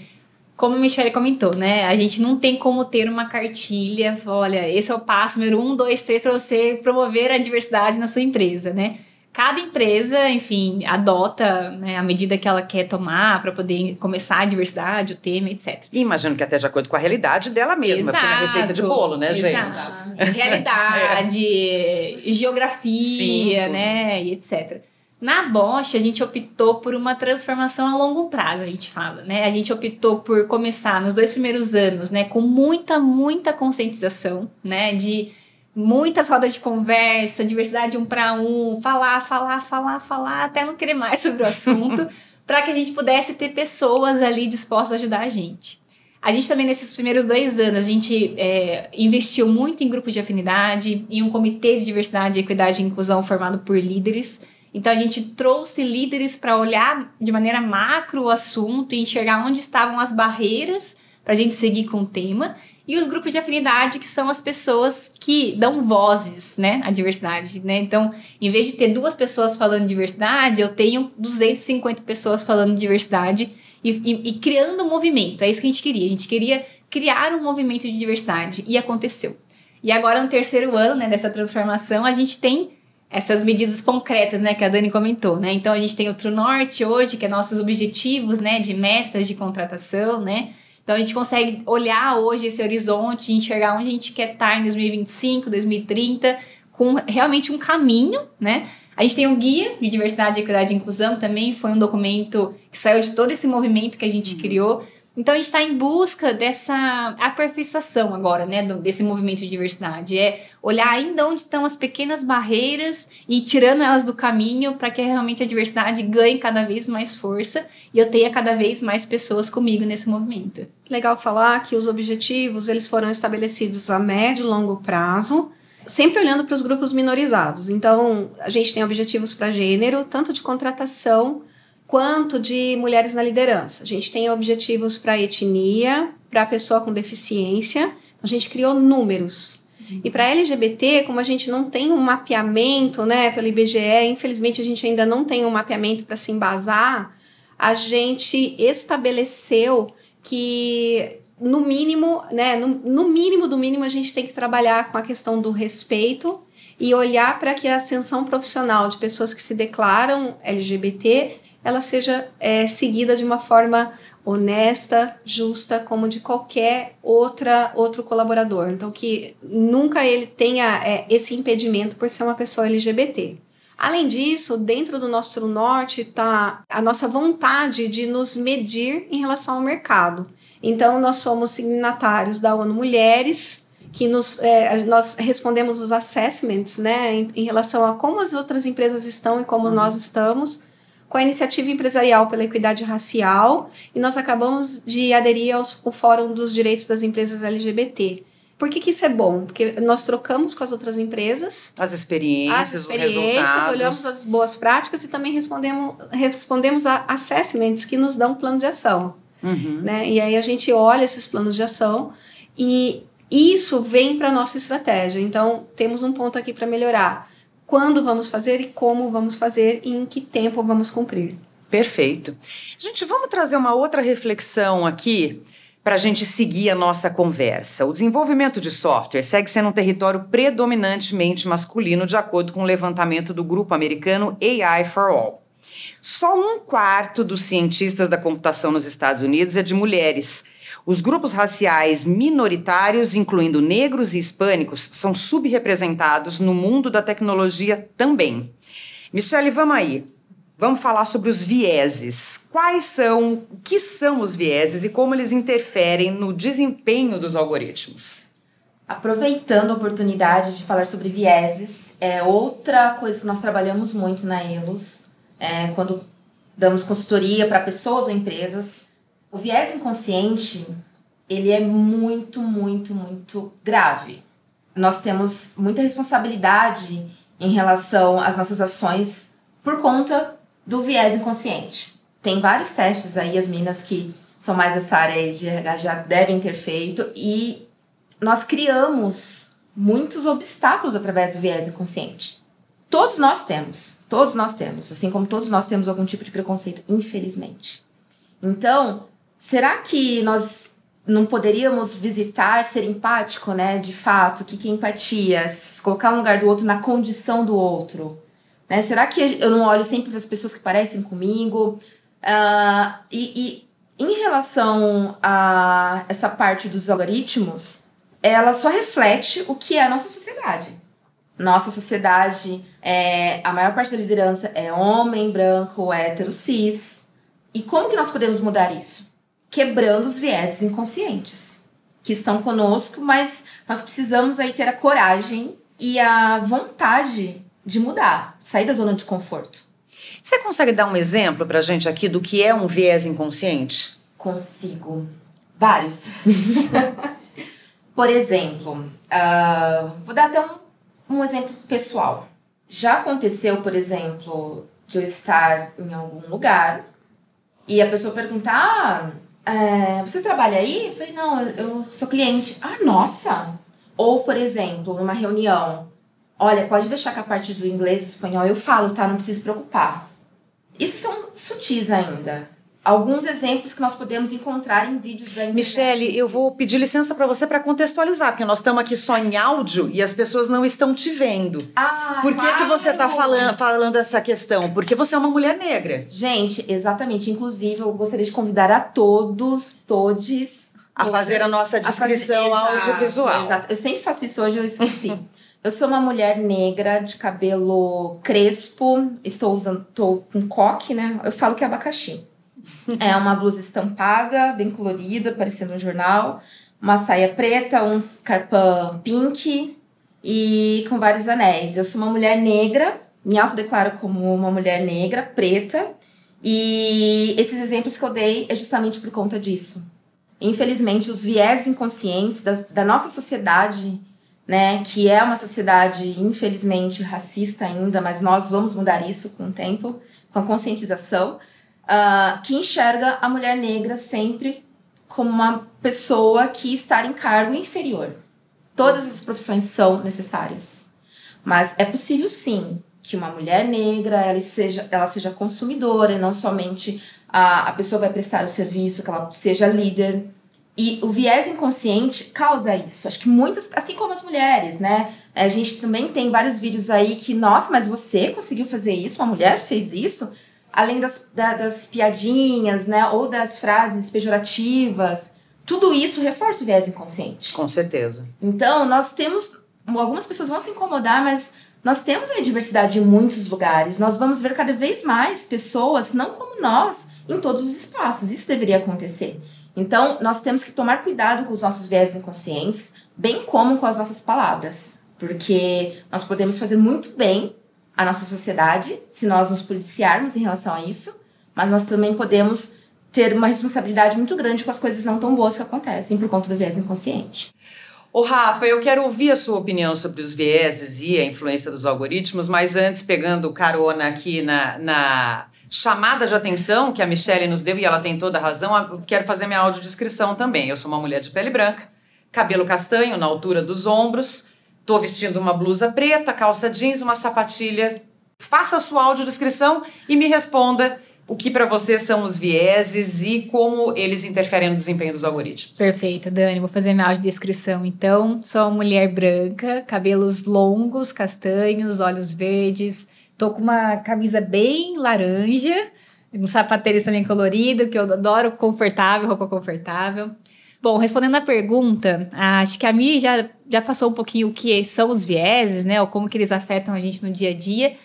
Como a Michelle comentou, né? A gente não tem como ter uma cartilha, olha, esse é o passo número um, dois, três para você promover a diversidade na sua empresa, né? Cada empresa, enfim, adota, né, a medida que ela quer tomar para poder começar a diversidade, o tema, etcétera. E imagino que até de acordo com a realidade dela mesma, exato, porque não é receita de bolo, né, exato. Gente? Realidade, é. Geografia, Sim, né, e etcétera. Na Bosch, a gente optou por uma transformação a longo prazo, a gente fala, né? A gente optou por começar nos dois primeiros anos, né, com muita, muita conscientização, né, de... Muitas rodas de conversa, diversidade um para um, falar, falar, falar, falar, até não querer mais sobre o assunto, para que a gente pudesse ter pessoas ali dispostas a ajudar a gente. A gente também, nesses primeiros dois anos, a gente é, investiu muito em grupos de afinidade, em um comitê de diversidade, equidade e inclusão formado por líderes. Então, a gente trouxe líderes para olhar de maneira macro o assunto e enxergar onde estavam as barreiras para a gente seguir com o tema. E os grupos de afinidade, que são as pessoas que dão vozes, né, à diversidade, né? Então, em vez de ter duas pessoas falando de diversidade, eu tenho duzentas e cinquenta pessoas falando de diversidade e, e, e criando um movimento. É isso que a gente queria. A gente queria criar um movimento de diversidade e aconteceu. E agora, no terceiro ano, né, dessa transformação, a gente tem essas medidas concretas, né, que a Dani comentou, né? Então, a gente tem o True North hoje, que é nossos objetivos, né, de metas de contratação, né? Então, a gente consegue olhar hoje esse horizonte, enxergar onde a gente quer estar em dois mil e vinte e cinco, dois mil e trinta, com realmente um caminho, né? A gente tem um guia de diversidade, equidade e inclusão também, foi um documento que saiu de todo esse movimento que a gente hum. criou. Então, a gente está em busca dessa aperfeiçoação agora, né? Desse movimento de diversidade. É olhar ainda onde estão as pequenas barreiras e ir tirando elas do caminho para que realmente a diversidade ganhe cada vez mais força e eu tenha cada vez mais pessoas comigo nesse movimento. Legal falar que os objetivos eles foram estabelecidos a médio e longo prazo, sempre olhando para os grupos minorizados. Então, a gente tem objetivos para gênero, tanto de contratação quanto de mulheres na liderança. A gente tem objetivos para etnia, para pessoa com deficiência. A gente criou números. Uhum. E para L G B T, como a gente não tem um mapeamento, né, pelo I B G E, infelizmente a gente ainda não tem um mapeamento para se embasar, a gente estabeleceu que, no mínimo, né, no, no mínimo do mínimo, a gente tem que trabalhar com a questão do respeito e olhar para que a ascensão profissional de pessoas que se declaram L G B T ela seja é, seguida de uma forma honesta, justa, como de qualquer outra, outro colaborador. Então, que nunca ele tenha é, esse impedimento por ser uma pessoa L G B T. Além disso, dentro do nosso True North está a nossa vontade de nos medir em relação ao mercado. Então, nós somos signatários da ONU Mulheres, que nos, é, nós respondemos os assessments, né, em, em relação a como as outras empresas estão e como uhum. nós estamos, com a Iniciativa Empresarial pela Equidade Racial, e nós acabamos de aderir ao Fórum dos Direitos das Empresas L G B T. Por que que isso é bom? Porque nós trocamos com as outras empresas. As experiências, as experiências os resultados. Olhamos as boas práticas e também respondemos, respondemos a assessments que nos dão um plano de ação. Uhum. Né? E aí a gente olha esses planos de ação e isso vem para a nossa estratégia. Então, temos um ponto aqui para melhorar. Quando vamos fazer e como vamos fazer e em que tempo vamos cumprir. Perfeito. Gente, vamos trazer uma outra reflexão aqui para a gente seguir a nossa conversa. O desenvolvimento de software segue sendo um território predominantemente masculino, de acordo com o levantamento do grupo americano A I for All. Só um quarto dos cientistas da computação nos Estados Unidos é de mulheres. Os grupos raciais minoritários, incluindo negros e hispânicos, são subrepresentados no mundo da tecnologia também. Michelle, vamos aí. Vamos falar sobre os vieses. Quais são, o que são os vieses e como eles interferem no desempenho dos algoritmos? Aproveitando a oportunidade de falar sobre vieses, é outra coisa que nós trabalhamos muito na Elos, é, quando damos consultoria para pessoas ou empresas, o viés inconsciente, ele é muito, muito, muito grave. Nós temos muita responsabilidade em relação às nossas ações por conta do viés inconsciente. Tem vários testes aí, as meninas que são mais dessa área de R H já devem ter feito. E nós criamos muitos obstáculos através do viés inconsciente. Todos nós temos, todos nós temos. Assim como todos nós temos algum tipo de preconceito, infelizmente. Então, será que nós não poderíamos visitar, ser empático, né? De fato, o que é empatia? Se colocar um lugar do outro na condição do outro. Né? Será que eu não olho sempre para as pessoas que parecem comigo? Uh, e, e em relação a essa parte dos algoritmos, ela só reflete o que é a nossa sociedade. Nossa sociedade, é, a maior parte da liderança é homem, branco, hétero, cis. E como que nós podemos mudar isso? Quebrando os vieses inconscientes que estão conosco, mas nós precisamos aí ter a coragem e a vontade de mudar, sair da zona de conforto. Você consegue dar um exemplo pra gente aqui do que é um viés inconsciente? Consigo. Vários. Por exemplo, uh, vou dar até um, um exemplo pessoal. Já aconteceu, por exemplo, de eu estar em algum lugar e a pessoa perguntar, ah, é, você trabalha aí? Eu falei, não, eu sou cliente. Ah, nossa! Ou, por exemplo, numa reunião, olha, pode deixar que a parte do inglês e do espanhol eu falo, tá? Não precisa se preocupar. Isso são sutis ainda. Alguns exemplos que nós podemos encontrar em vídeos da internet. Michelle, eu vou pedir licença para você para contextualizar, porque nós estamos aqui só em áudio e as pessoas não estão te vendo. Ah, por que, claro, que você está falando, falando essa questão? Porque você é uma mulher negra. Gente, exatamente. Inclusive, eu gostaria de convidar a todos, todes... A fazer a nossa descrição a fazer... audiovisual. Exato. Eu sempre faço isso, hoje eu esqueci. Eu sou uma mulher negra, de cabelo crespo, estou usando, tô com coque, né? Eu falo que é abacaxi. É uma blusa estampada, bem colorida, parecendo um jornal. Uma saia preta, um escarpão pink e com vários anéis. Eu sou uma mulher negra, me autodeclaro como uma mulher negra, preta. E esses exemplos que eu dei é justamente por conta disso. Infelizmente, os viés inconscientes da, da nossa sociedade... Né, que é uma sociedade infelizmente racista ainda, mas nós vamos mudar isso com o tempo, com a conscientização, uh, que enxerga a mulher negra sempre como uma pessoa que está em cargo inferior. Todas as profissões são necessárias, mas é possível sim que uma mulher negra ela seja, ela seja consumidora e não somente a, a pessoa vai prestar o serviço, que ela seja líder. E o viés inconsciente causa isso. Acho que muitas, assim como as mulheres, né? A gente também tem vários vídeos aí que, nossa, mas você conseguiu fazer isso? Uma mulher fez isso? Além das, da, das piadinhas, né? Ou das frases pejorativas. Tudo isso reforça o viés inconsciente. Com certeza. Então, nós temos... Algumas pessoas vão se incomodar, mas nós temos aí diversidade em muitos lugares. Nós vamos ver cada vez mais pessoas, não como nós, em todos os espaços. Isso deveria acontecer. Então, nós temos que tomar cuidado com os nossos viés inconscientes, bem como com as nossas palavras. Porque nós podemos fazer muito bem a nossa sociedade, se nós nos policiarmos em relação a isso, mas nós também podemos ter uma responsabilidade muito grande com as coisas não tão boas que acontecem por conta do viés inconsciente. Ô Rafa, eu quero ouvir a sua opinião sobre os vieses e a influência dos algoritmos, mas antes, pegando carona aqui na, na chamada de atenção que a Michelle nos deu, e ela tem toda a razão, eu quero fazer minha audiodescrição também. Eu sou uma mulher de pele branca, cabelo castanho na altura dos ombros, estou vestindo uma blusa preta, calça jeans, uma sapatilha. Faça a sua audiodescrição e me responda o que para você são os vieses e como eles interferem no desempenho dos algoritmos. Perfeito, Dani. Vou fazer minha audiodescrição, então. Sou uma mulher branca, cabelos longos, castanhos, olhos verdes. Tô com uma camisa bem laranja, um sapatênis também colorido, que eu adoro, confortável, roupa confortável. Bom, respondendo a pergunta, acho que a Mi já, já passou um pouquinho o que são os vieses, né? Ou como que eles afetam a gente no dia a dia.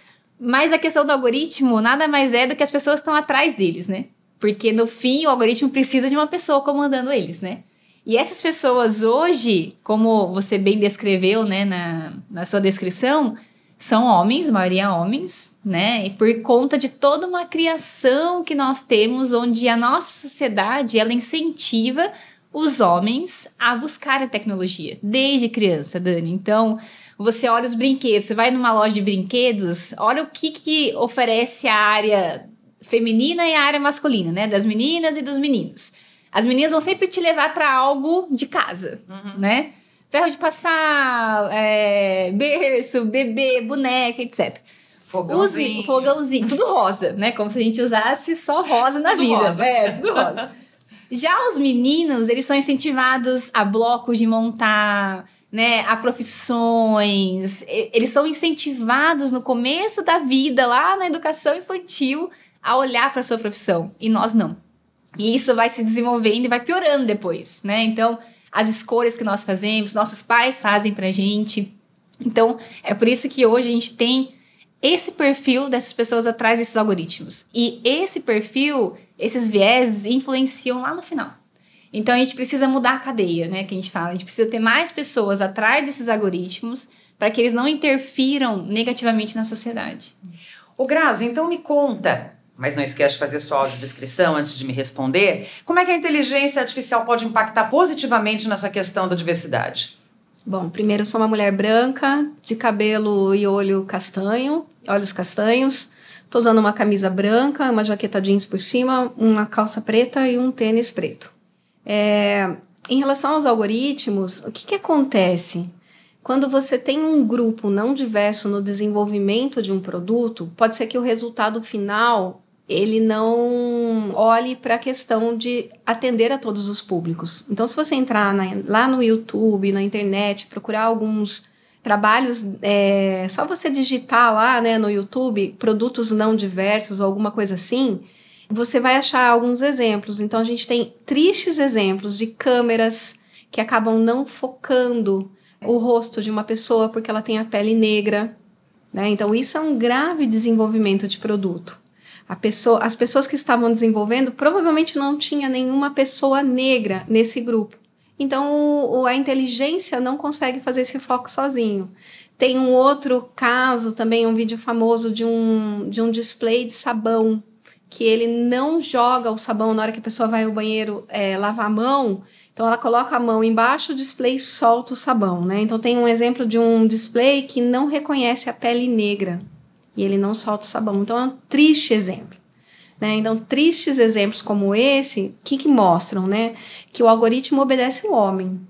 Mas a questão do algoritmo nada mais é do que as pessoas estão atrás deles, né? Porque, no fim, o algoritmo precisa de uma pessoa comandando eles, né? E essas pessoas hoje, como você bem descreveu, né, na, na sua descrição, são homens, a maioria homens, né? E por conta de toda uma criação que nós temos, onde a nossa sociedade, ela incentiva os homens a buscarem tecnologia, desde criança, Dani. Então, você olha os brinquedos, você vai numa loja de brinquedos, olha o que, que oferece a área feminina e a área masculina, né? Das meninas e dos meninos. As meninas vão sempre te levar para algo de casa, uhum, né? Ferro de passar, é, berço, bebê, boneca, etcétera. Fogãozinho. Os, fogãozinho, tudo rosa, né? Como se a gente usasse só rosa na tudo vida. Rosa. É, tudo rosa. Já os meninos, eles são incentivados a blocos de montar, né, a profissões. Eles são incentivados no começo da vida, lá na educação infantil, a olhar para a sua profissão. E nós não. E isso vai se desenvolvendo e vai piorando depois, né? Então, as escolhas que nós fazemos, nossos pais fazem para a gente. Então, é por isso que hoje a gente tem esse perfil dessas pessoas atrás desses algoritmos. E esse perfil, esses vieses influenciam lá no final. Então, a gente precisa mudar a cadeia, né? Que a gente fala, a gente precisa ter mais pessoas atrás desses algoritmos para que eles não interfiram negativamente na sociedade. Ô Grazi, então me conta, mas não esquece de fazer sua audiodescrição antes de me responder, como é que a inteligência artificial pode impactar positivamente nessa questão da diversidade? Bom, primeiro, eu sou uma mulher branca, de cabelo e olho castanho, olhos castanhos. Tô usando uma camisa branca, uma jaqueta jeans por cima, uma calça preta e um tênis preto. É, em relação aos algoritmos, o que que acontece? Quando você tem um grupo não diverso no desenvolvimento de um produto, pode ser que o resultado final ele não olhe para a questão de atender a todos os públicos. Então, se você entrar na, lá no YouTube, na internet, procurar alguns trabalhos, é, só você digitar lá, né, no YouTube, produtos não diversos ou alguma coisa assim, você vai achar alguns exemplos. Então, a gente tem tristes exemplos de câmeras que acabam não focando o rosto de uma pessoa porque ela tem a pele negra, né? Então, isso é um grave desenvolvimento de produto. A pessoa, as pessoas que estavam desenvolvendo provavelmente não tinha nenhuma pessoa negra nesse grupo. Então, o, a inteligência não consegue fazer esse foco sozinho. Tem um outro caso também, um vídeo famoso de um, de um display de sabão, que ele não joga o sabão na hora que a pessoa vai ao banheiro é, lavar a mão. Então, ela coloca a mão embaixo, o display solta o sabão, né? Então, tem um exemplo de um display que não reconhece a pele negra. E ele não solta o sabão. Então, é um triste exemplo, né? Então, tristes exemplos como esse, que, que mostram, né? Que o algoritmo obedece o homem.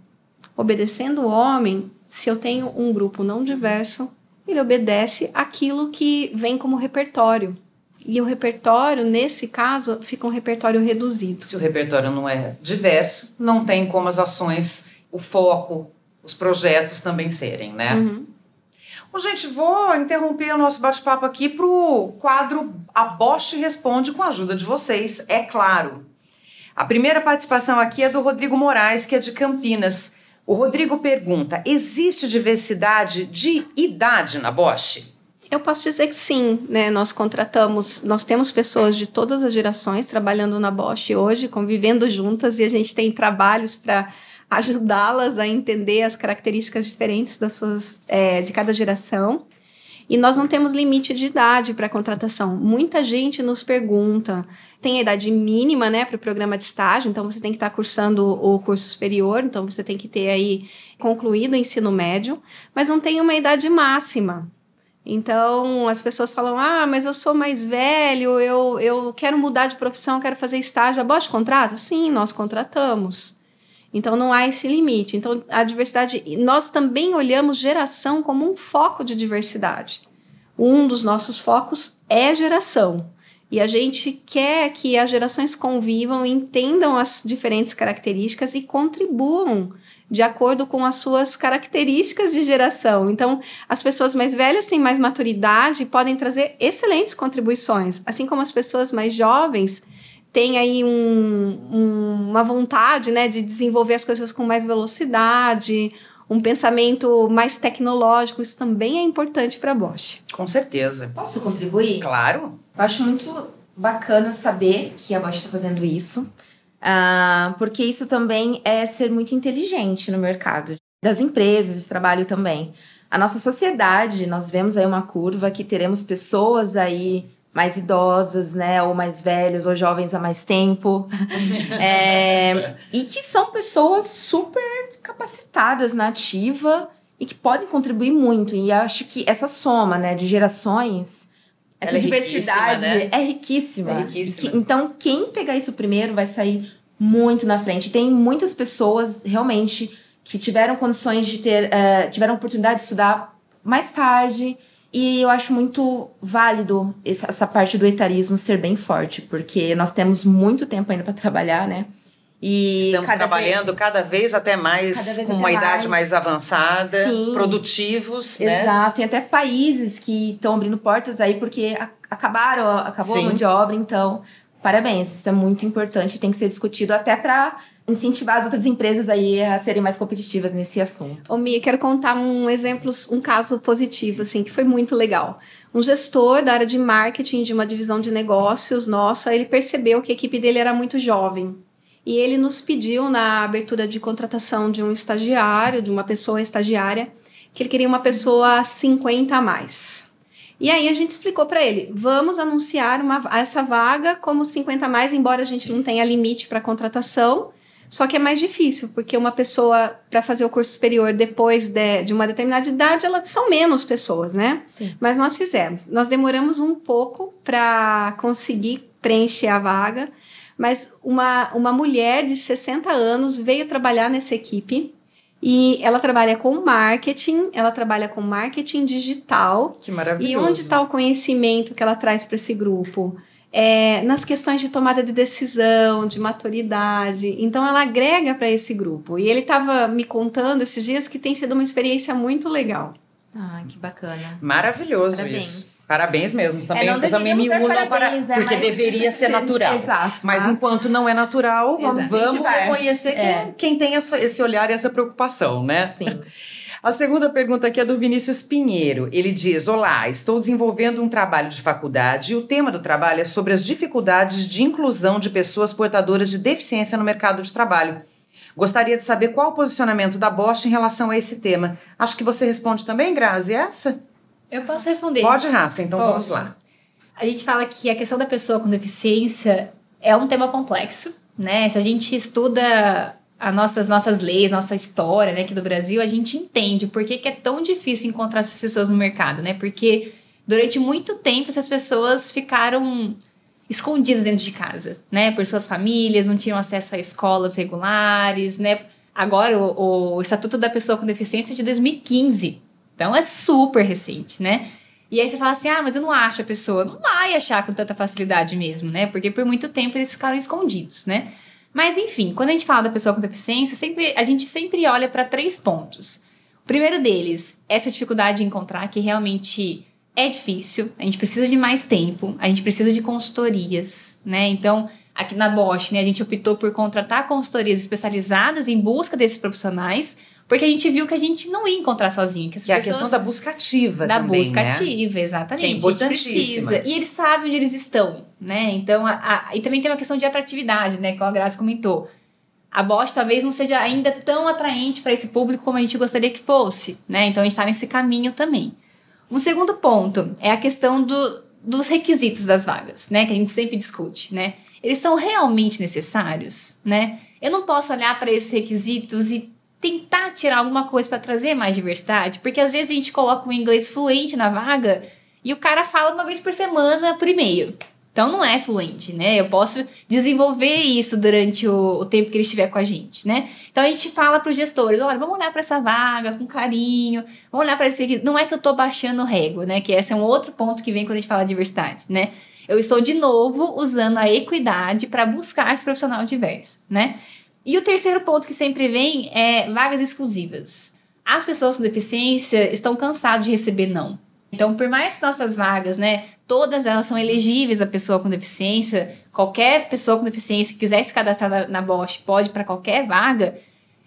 Obedecendo o homem, se eu tenho um grupo não diverso, ele obedece aquilo que vem como repertório. E o repertório, nesse caso, fica um repertório reduzido. Se o repertório não é diverso, não tem como as ações, o foco, os projetos também serem, né? Uhum. Bom, gente, vou interromper o nosso bate-papo aqui para o quadro A Bosch Responde com a ajuda de vocês, é claro. A primeira participação aqui é do Rodrigo Moraes, que é de Campinas. O Rodrigo pergunta, existe diversidade de idade na Bosch? Eu posso dizer que sim, né? Nós contratamos, nós temos pessoas de todas as gerações trabalhando na Bosch hoje, convivendo juntas, e a gente tem trabalhos para ajudá-las a entender as características diferentes das suas, é, de cada geração. E nós não temos limite de idade para contratação. Muita gente nos pergunta, tem a idade mínima, né, para o programa de estágio, então você tem que estar tá cursando o curso superior, então você tem que ter aí concluído o ensino médio, mas não tem uma idade máxima. Então, as pessoas falam, ah, mas eu sou mais velho, eu, eu quero mudar de profissão, quero fazer estágio, a Bosch contrata? Sim, nós contratamos. Então, não há esse limite. Então, a diversidade... Nós também olhamos geração como um foco de diversidade. Um dos nossos focos é geração. E a gente quer que as gerações convivam, entendam as diferentes características e contribuam de acordo com as suas características de geração. Então, as pessoas mais velhas têm mais maturidade e podem trazer excelentes contribuições. Assim como as pessoas mais jovens... tem aí um, um, uma vontade, né, de desenvolver as coisas com mais velocidade, um pensamento mais tecnológico. Isso também é importante para a Bosch. Com certeza. Posso contribuir? Claro. Eu acho muito bacana saber que a Bosch está fazendo isso, uh, porque isso também é ser muito inteligente no mercado, das empresas, de trabalho também. A nossa sociedade, nós vemos aí uma curva que teremos pessoas aí... mais idosas, né, ou mais velhos, ou jovens há mais tempo, é, e que são pessoas super capacitadas na ativa e que podem contribuir muito, e acho que essa soma, né, de gerações, essa é diversidade riquíssima, né? é riquíssima, é riquíssima. Que, então quem pegar isso primeiro vai sair muito na frente. Tem muitas pessoas realmente que tiveram condições de ter, uh, tiveram oportunidade de estudar mais tarde. E eu acho muito válido essa parte do etarismo ser bem forte, porque nós temos muito tempo ainda para trabalhar, né? E estamos cada trabalhando vez, cada vez até mais, vez com até uma mais. idade mais avançada, Sim. produtivos, Exato. né? Exato, tem até países que estão abrindo portas aí porque acabaram, acabou Sim. a mão de obra, então parabéns, isso é muito importante, tem que ser discutido até para... incentivar as outras empresas aí a serem mais competitivas nesse assunto. Ô, Mia, quero contar um exemplo, um caso positivo, assim, que foi muito legal. Um gestor da área de marketing de uma divisão de negócios nossa, ele percebeu que a equipe dele era muito jovem. E ele nos pediu, na abertura de contratação de um estagiário, de uma pessoa estagiária, que ele queria uma pessoa cinquenta a mais. E aí a gente explicou para ele, vamos anunciar uma, essa vaga como cinquenta a mais, embora a gente não tenha limite para contratação. Só que é mais difícil, porque uma pessoa, para fazer o curso superior depois de, de uma determinada idade, elas são menos pessoas, né? Sim. Mas nós fizemos. Nós demoramos um pouco para conseguir preencher a vaga, mas uma, uma mulher de sessenta anos veio trabalhar nessa equipe e ela trabalha com marketing, ela trabalha com marketing digital. Que maravilhoso. E onde está o conhecimento que ela traz para esse grupo? É, nas questões de tomada de decisão, de maturidade. Então, ela agrega para esse grupo. E ele estava me contando esses dias que tem sido uma experiência muito legal. Ah, que bacana. Maravilhoso. Parabéns. Isso. Parabéns mesmo. Também, é, eu também me uno parabéns, para... É, porque deveria ser natural. Exato. Mas, mas enquanto não é natural, exato. vamos reconhecer é. quem, quem tem essa, esse olhar e essa preocupação, né? Sim. A segunda pergunta aqui é do Vinícius Pinheiro. Ele diz, olá, estou desenvolvendo um trabalho de faculdade e o tema do trabalho é sobre as dificuldades de inclusão de pessoas portadoras de deficiência no mercado de trabalho. Gostaria de saber qual o posicionamento da Bosch em relação a esse tema. Acho que você responde também, Grazi, essa? Eu posso responder. Pode, Rafa, então Posso. vamos lá. A gente fala que a questão da pessoa com deficiência é um tema complexo, né? Se a gente estuda... as nossas, nossas leis, nossa história, né, aqui do Brasil, a gente entende por que, que é tão difícil encontrar essas pessoas no mercado, né? Porque durante muito tempo essas pessoas ficaram escondidas dentro de casa, né? Por suas famílias, não tinham acesso a escolas regulares, né? Agora o, o Estatuto da Pessoa com Deficiência é de dois mil e quinze, então é super recente, né? E aí você fala assim, ah, mas eu não acho a pessoa, não vai achar com tanta facilidade mesmo, né? Porque por muito tempo eles ficaram escondidos, né? Mas, enfim, quando a gente fala da pessoa com deficiência, sempre, a gente sempre olha para três pontos. O primeiro deles, essa dificuldade de encontrar, que realmente é difícil, a gente precisa de mais tempo, a gente precisa de consultorias, né? Então, aqui na Bosch, né, a gente optou por contratar consultorias especializadas em busca desses profissionais, porque a gente viu que a gente não ia encontrar sozinho. Que, que é a questão da busca ativa da também, busca né? ativa, exatamente. Que é importantíssima. A gente precisa. E eles sabem onde eles estão, né? Então, a, a, e também tem uma questão de atratividade, né? Que a Grazi comentou. A Bosch talvez não seja ainda tão atraente para esse público como a gente gostaria que fosse, né? Então, a gente está nesse caminho também. Um segundo ponto é a questão do, dos requisitos das vagas, né? Que a gente sempre discute, né? Eles são realmente necessários, né? Eu não posso olhar para esses requisitos e tentar tirar alguma coisa para trazer mais diversidade, porque às vezes a gente coloca um inglês fluente na vaga e o cara fala uma vez por semana por e-mail. Então não é fluente, né? Eu posso desenvolver isso durante o, o tempo que ele estiver com a gente, né? Então a gente fala para os gestores, olha, vamos olhar para essa vaga com carinho, vamos olhar para esse... Não é que eu estou baixando régua, né? Que esse é um outro ponto que vem quando a gente fala de diversidade, né? Eu estou, de novo, usando a equidade para buscar esse profissional diverso, né? E o terceiro ponto que sempre vem é vagas exclusivas. As pessoas com deficiência estão cansadas de receber não. Então, por mais que nossas vagas, né, todas elas são elegíveis à pessoa com deficiência, qualquer pessoa com deficiência que quiser se cadastrar na, na Bosch pode para qualquer vaga,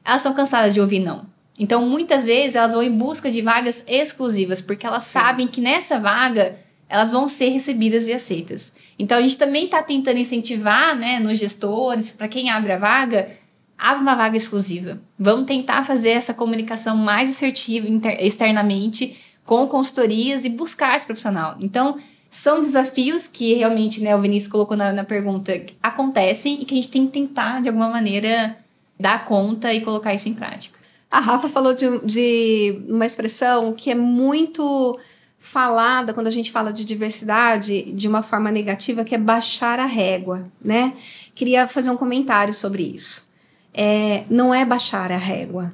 elas estão cansadas de ouvir não. Então, muitas vezes, elas vão em busca de vagas exclusivas, porque elas Sim. sabem que nessa vaga elas vão ser recebidas e aceitas. Então, a gente também está tentando incentivar, né, nos gestores, para quem abre a vaga... Abre uma vaga exclusiva. Vamos tentar fazer essa comunicação mais assertiva inter- externamente com consultorias e buscar esse profissional. Então, são desafios que realmente, né, o Vinícius colocou na, na pergunta, acontecem e que a gente tem que tentar, de alguma maneira, dar conta e colocar isso em prática. A Rafa falou de, de uma expressão que é muito falada quando a gente fala de diversidade de uma forma negativa, que é baixar a régua, né? Queria fazer um comentário sobre isso. É, não é baixar a régua,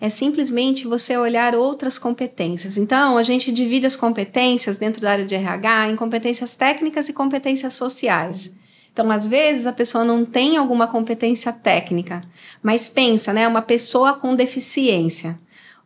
é simplesmente você olhar outras competências. Então, a gente divide as competências dentro da área de R H em competências técnicas e competências sociais. Então, às vezes, a pessoa não tem alguma competência técnica, mas pensa, né, uma pessoa com deficiência.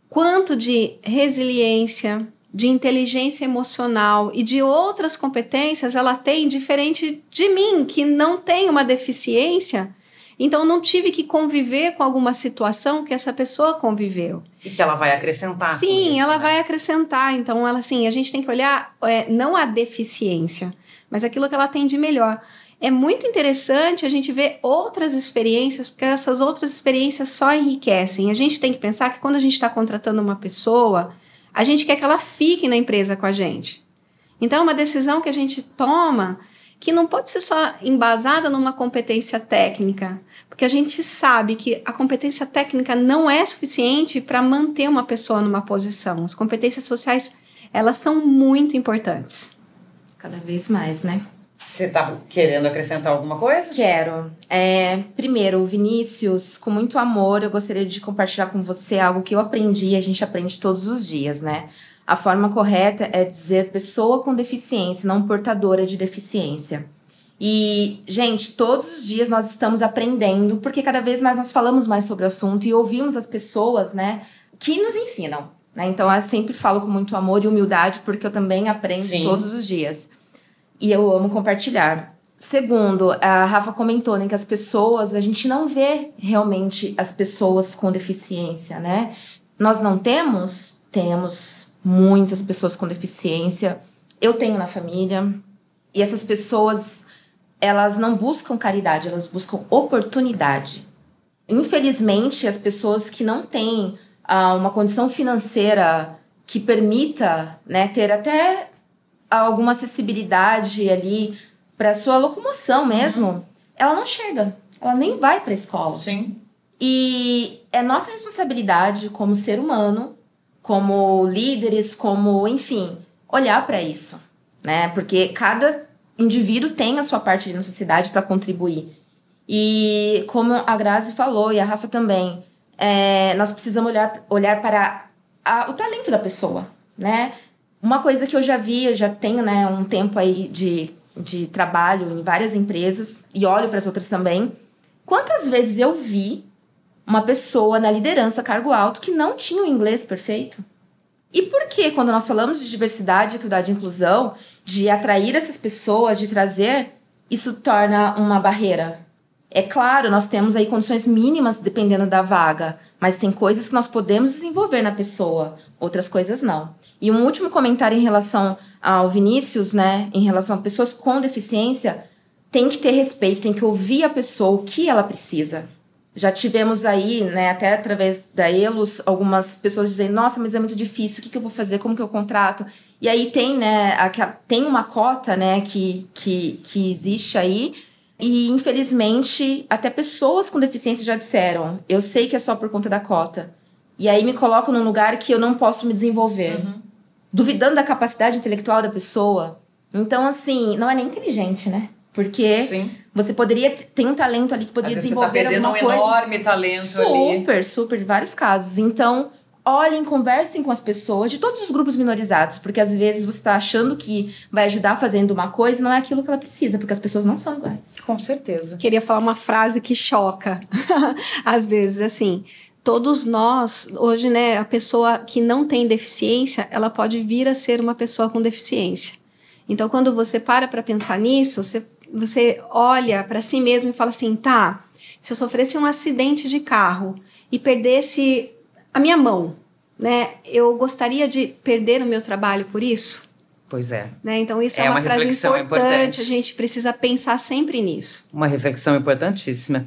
Quanto de resiliência, de inteligência emocional e de outras competências ela tem, diferente de mim, que não tem uma deficiência. Então, não tive que conviver com alguma situação que essa pessoa conviveu. E que ela vai acrescentar. Sim, isso, ela né? vai acrescentar. Então, ela, assim, a gente tem que olhar é, não a deficiência, mas aquilo que ela tem de melhor. É muito interessante a gente ver outras experiências, porque essas outras experiências só enriquecem. A gente tem que pensar que quando a gente está contratando uma pessoa, a gente quer que ela fique na empresa com a gente. Então, é uma decisão que a gente toma... que não pode ser só embasada numa competência técnica, porque a gente sabe que a competência técnica não é suficiente para manter uma pessoa numa posição. As competências sociais, elas são muito importantes. Cada vez mais, né? Você tá querendo acrescentar alguma coisa? Quero. É, primeiro, Vinícius, com muito amor, eu gostaria de compartilhar com você algo que eu aprendi e a gente aprende todos os dias, né? A forma correta é dizer pessoa com deficiência, não portadora de deficiência. E, gente, todos os dias nós estamos aprendendo, porque cada vez mais nós falamos mais sobre o assunto e ouvimos as pessoas, né, que nos ensinam, né? Então, eu sempre falo com muito amor e humildade, porque eu também aprendo Sim. todos os dias. E eu amo compartilhar. Segundo, a Rafa comentou, né, que as pessoas, a gente não vê realmente as pessoas com deficiência, né? Nós não temos? Temos... muitas pessoas com deficiência. Eu tenho na família. E essas pessoas, elas não buscam caridade, elas buscam oportunidade. Infelizmente, as pessoas que não têm ah, uma condição financeira que permita, né, ter até alguma acessibilidade ali para sua locomoção mesmo, uhum. ela não chega. Ela nem vai para a escola. Sim. E é nossa responsabilidade como ser humano, como líderes, como, enfim, olhar para isso, né? Porque cada indivíduo tem a sua parte ali na sociedade para contribuir. E como a Grazi falou, e a Rafa também, é, nós precisamos olhar, olhar para a, o talento da pessoa, né? Uma coisa que eu já vi, eu já tenho, né, um tempo aí de, de trabalho em várias empresas, e olho para as outras também, quantas vezes eu vi uma pessoa na liderança, cargo alto, que não tinha o inglês perfeito? E por que, quando nós falamos de diversidade, equidade e inclusão, de atrair essas pessoas, de trazer, isso torna uma barreira? É claro, nós temos aí condições mínimas dependendo da vaga, mas tem coisas que nós podemos desenvolver na pessoa, outras coisas não. E um último comentário em relação ao Vinícius, né, em relação a pessoas com deficiência, tem que ter respeito, tem que ouvir a pessoa, o que ela precisa. Já tivemos aí, né, até através da Elos, algumas pessoas dizendo, nossa, mas é muito difícil, o que, que eu vou fazer, como que eu contrato? E aí tem, né, aquela, tem uma cota, né, que, que, que existe aí, e infelizmente até pessoas com deficiência já disseram, eu sei que é só por conta da cota. E aí me colocam num lugar que eu não posso me desenvolver. Uhum. Duvidando da capacidade intelectual da pessoa. Então, assim, não é nem inteligente, né? Porque Sim. você poderia... Tem um talento ali que poderia desenvolver alguma coisa. Você tá perdendo um enorme talento super, ali. Super, super. Vários casos. Então, olhem, conversem com as pessoas de todos os grupos minorizados. Porque, às vezes, você tá achando que vai ajudar fazendo uma coisa e não é aquilo que ela precisa. Porque as pessoas não são iguais. Com certeza. Queria falar uma frase que choca. Às vezes, assim... Todos nós, hoje, né, a pessoa que não tem deficiência, ela pode vir a ser uma pessoa com deficiência. Então, quando você para para pensar nisso, você, você olha para si mesmo e fala assim, tá, se eu sofresse um acidente de carro e perdesse a minha mão, né, eu gostaria de perder o meu trabalho por isso? Pois é. Né? Então, isso é, é uma, uma frase importante. importante, a gente precisa pensar sempre nisso. Uma reflexão importantíssima.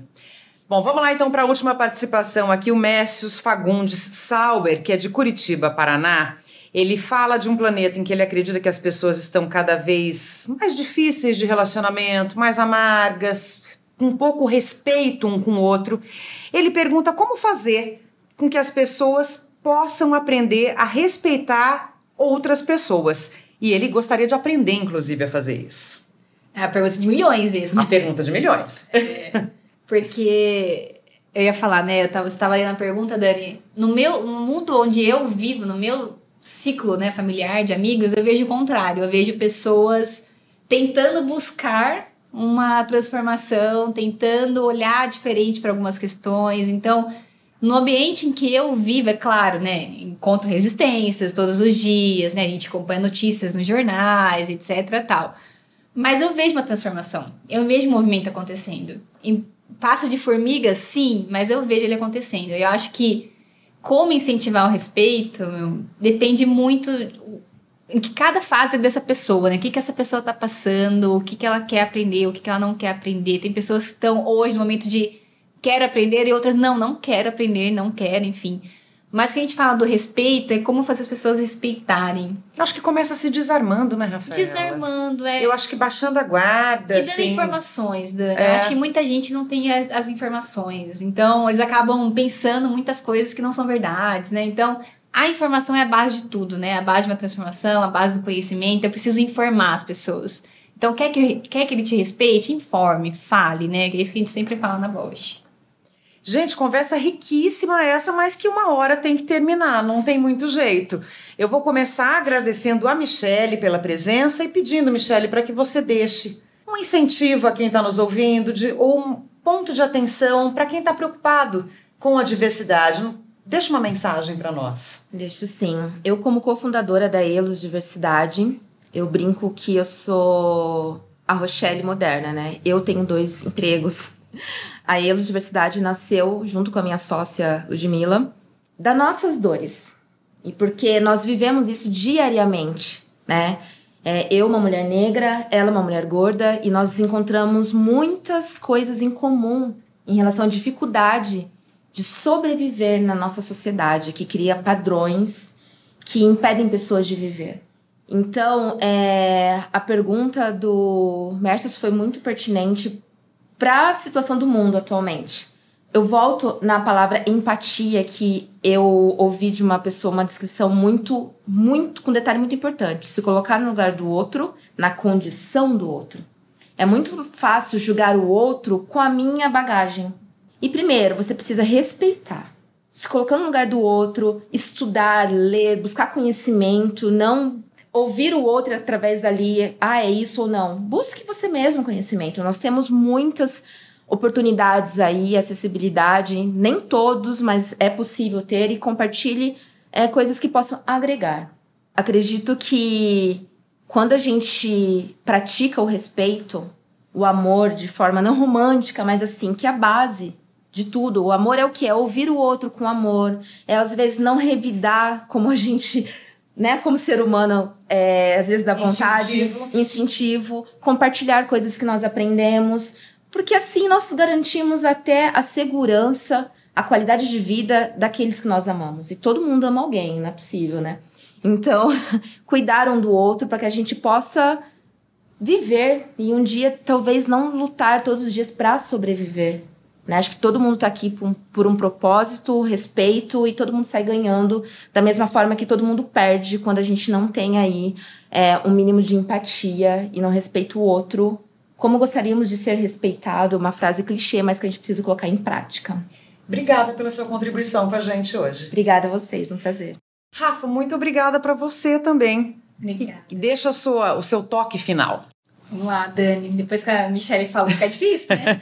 Bom, vamos lá então para a última participação aqui, o Messias Fagundes Sauber, que é de Curitiba, Paraná. Ele fala de um planeta em que ele acredita que as pessoas estão cada vez mais difíceis de relacionamento, mais amargas, com pouco respeito um com o outro. Ele pergunta como fazer com que as pessoas possam aprender a respeitar outras pessoas. E ele gostaria de aprender, inclusive, a fazer isso. É a pergunta de milhões, isso. A pergunta de milhões. É... Porque eu ia falar, né? Eu tava, você estava ali na pergunta, Dani. No meu no mundo onde eu vivo, no meu ciclo, né, familiar, de amigos, eu vejo o contrário. Eu vejo pessoas tentando buscar uma transformação, tentando olhar diferente para algumas questões. Então, no ambiente em que eu vivo, é claro, né? Encontro resistências todos os dias, né? A gente acompanha notícias nos jornais, etcétera, tal. Mas eu vejo uma transformação. Eu vejo um movimento acontecendo. E passo de formiga, sim, mas eu vejo ele acontecendo. Eu acho que como incentivar o respeito meu, depende muito em que cada fase dessa pessoa, né? O que, que essa pessoa está passando, o que, que ela quer aprender, o que, que ela não quer aprender. Tem pessoas que estão hoje no momento de quero aprender e outras não, não quero aprender, não quero, enfim. Mas o que a gente fala do respeito é como fazer as pessoas respeitarem. Eu acho que começa se desarmando, né, Rafaela? Desarmando, é. Eu acho que baixando a guarda, assim. E dando assim, informações, Dani. É. Eu acho que muita gente não tem as, as informações. Então, eles acabam pensando muitas coisas que não são verdades, né? Então, a informação é a base de tudo, né? A base de uma transformação, a base do conhecimento. Eu preciso informar as pessoas. Então, quer que, quer que ele te respeite? Informe, fale, né? É isso que a gente sempre fala na Bosch. Gente, conversa riquíssima essa, mas que uma hora tem que terminar, não tem muito jeito. Eu vou começar agradecendo a Michelle pela presença e pedindo, Michelle, para que você deixe um incentivo a quem está nos ouvindo de, ou um ponto de atenção para quem está preocupado com a diversidade. Deixa uma mensagem para nós. Deixo sim. Eu, como cofundadora da Elos Diversidade, eu brinco que eu sou a Rochelle moderna, né? Eu tenho dois empregos. A Elos Diversidade nasceu junto com a minha sócia Ludmila das nossas dores, e porque nós vivemos isso diariamente, né? É, eu, uma mulher negra, ela, uma mulher gorda, e nós encontramos muitas coisas em comum em relação à dificuldade de sobreviver na nossa sociedade, que cria padrões que impedem pessoas de viver. Então, é, a pergunta do Messias foi muito pertinente para a situação do mundo atualmente. Eu volto na palavra empatia, que eu ouvi de uma pessoa, uma descrição muito, muito, com um detalhe muito importante. Se colocar no lugar do outro, na condição do outro. É muito fácil julgar o outro com a minha bagagem. E primeiro, você precisa respeitar. Se colocar no lugar do outro, estudar, ler, buscar conhecimento, não... Ouvir o outro através dali, ah, é isso ou não. Busque você mesmo conhecimento. Nós temos muitas oportunidades aí, acessibilidade, nem todos, mas é possível ter, e compartilhe é, coisas que possam agregar. Acredito que quando a gente pratica o respeito, o amor de forma não romântica, mas assim, que é a base de tudo. O amor é o quê? É ouvir o outro com amor, é às vezes não revidar como a gente... Né? Como ser humano, é, às vezes dá vontade, instintivo. instintivo, compartilhar coisas que nós aprendemos, porque assim nós garantimos até a segurança, a qualidade de vida daqueles que nós amamos. E todo mundo ama alguém, não é possível, né? Então, cuidar um do outro para que a gente possa viver e um dia talvez não lutar todos os dias para sobreviver. Né? Acho que todo mundo está aqui por um, por um propósito, respeito, e todo mundo sai ganhando da mesma forma que todo mundo perde quando a gente não tem aí é, um mínimo de empatia e não respeita o outro como gostaríamos de ser respeitado. Uma frase clichê, mas que a gente precisa colocar em prática. Obrigada pela sua contribuição com a gente hoje. Obrigada a vocês, um prazer. Rafa, muito obrigada para você também. Obrigada. E deixa a sua, o seu toque final. Vamos lá, Dani. Depois que a Michelle falou, fica difícil, né?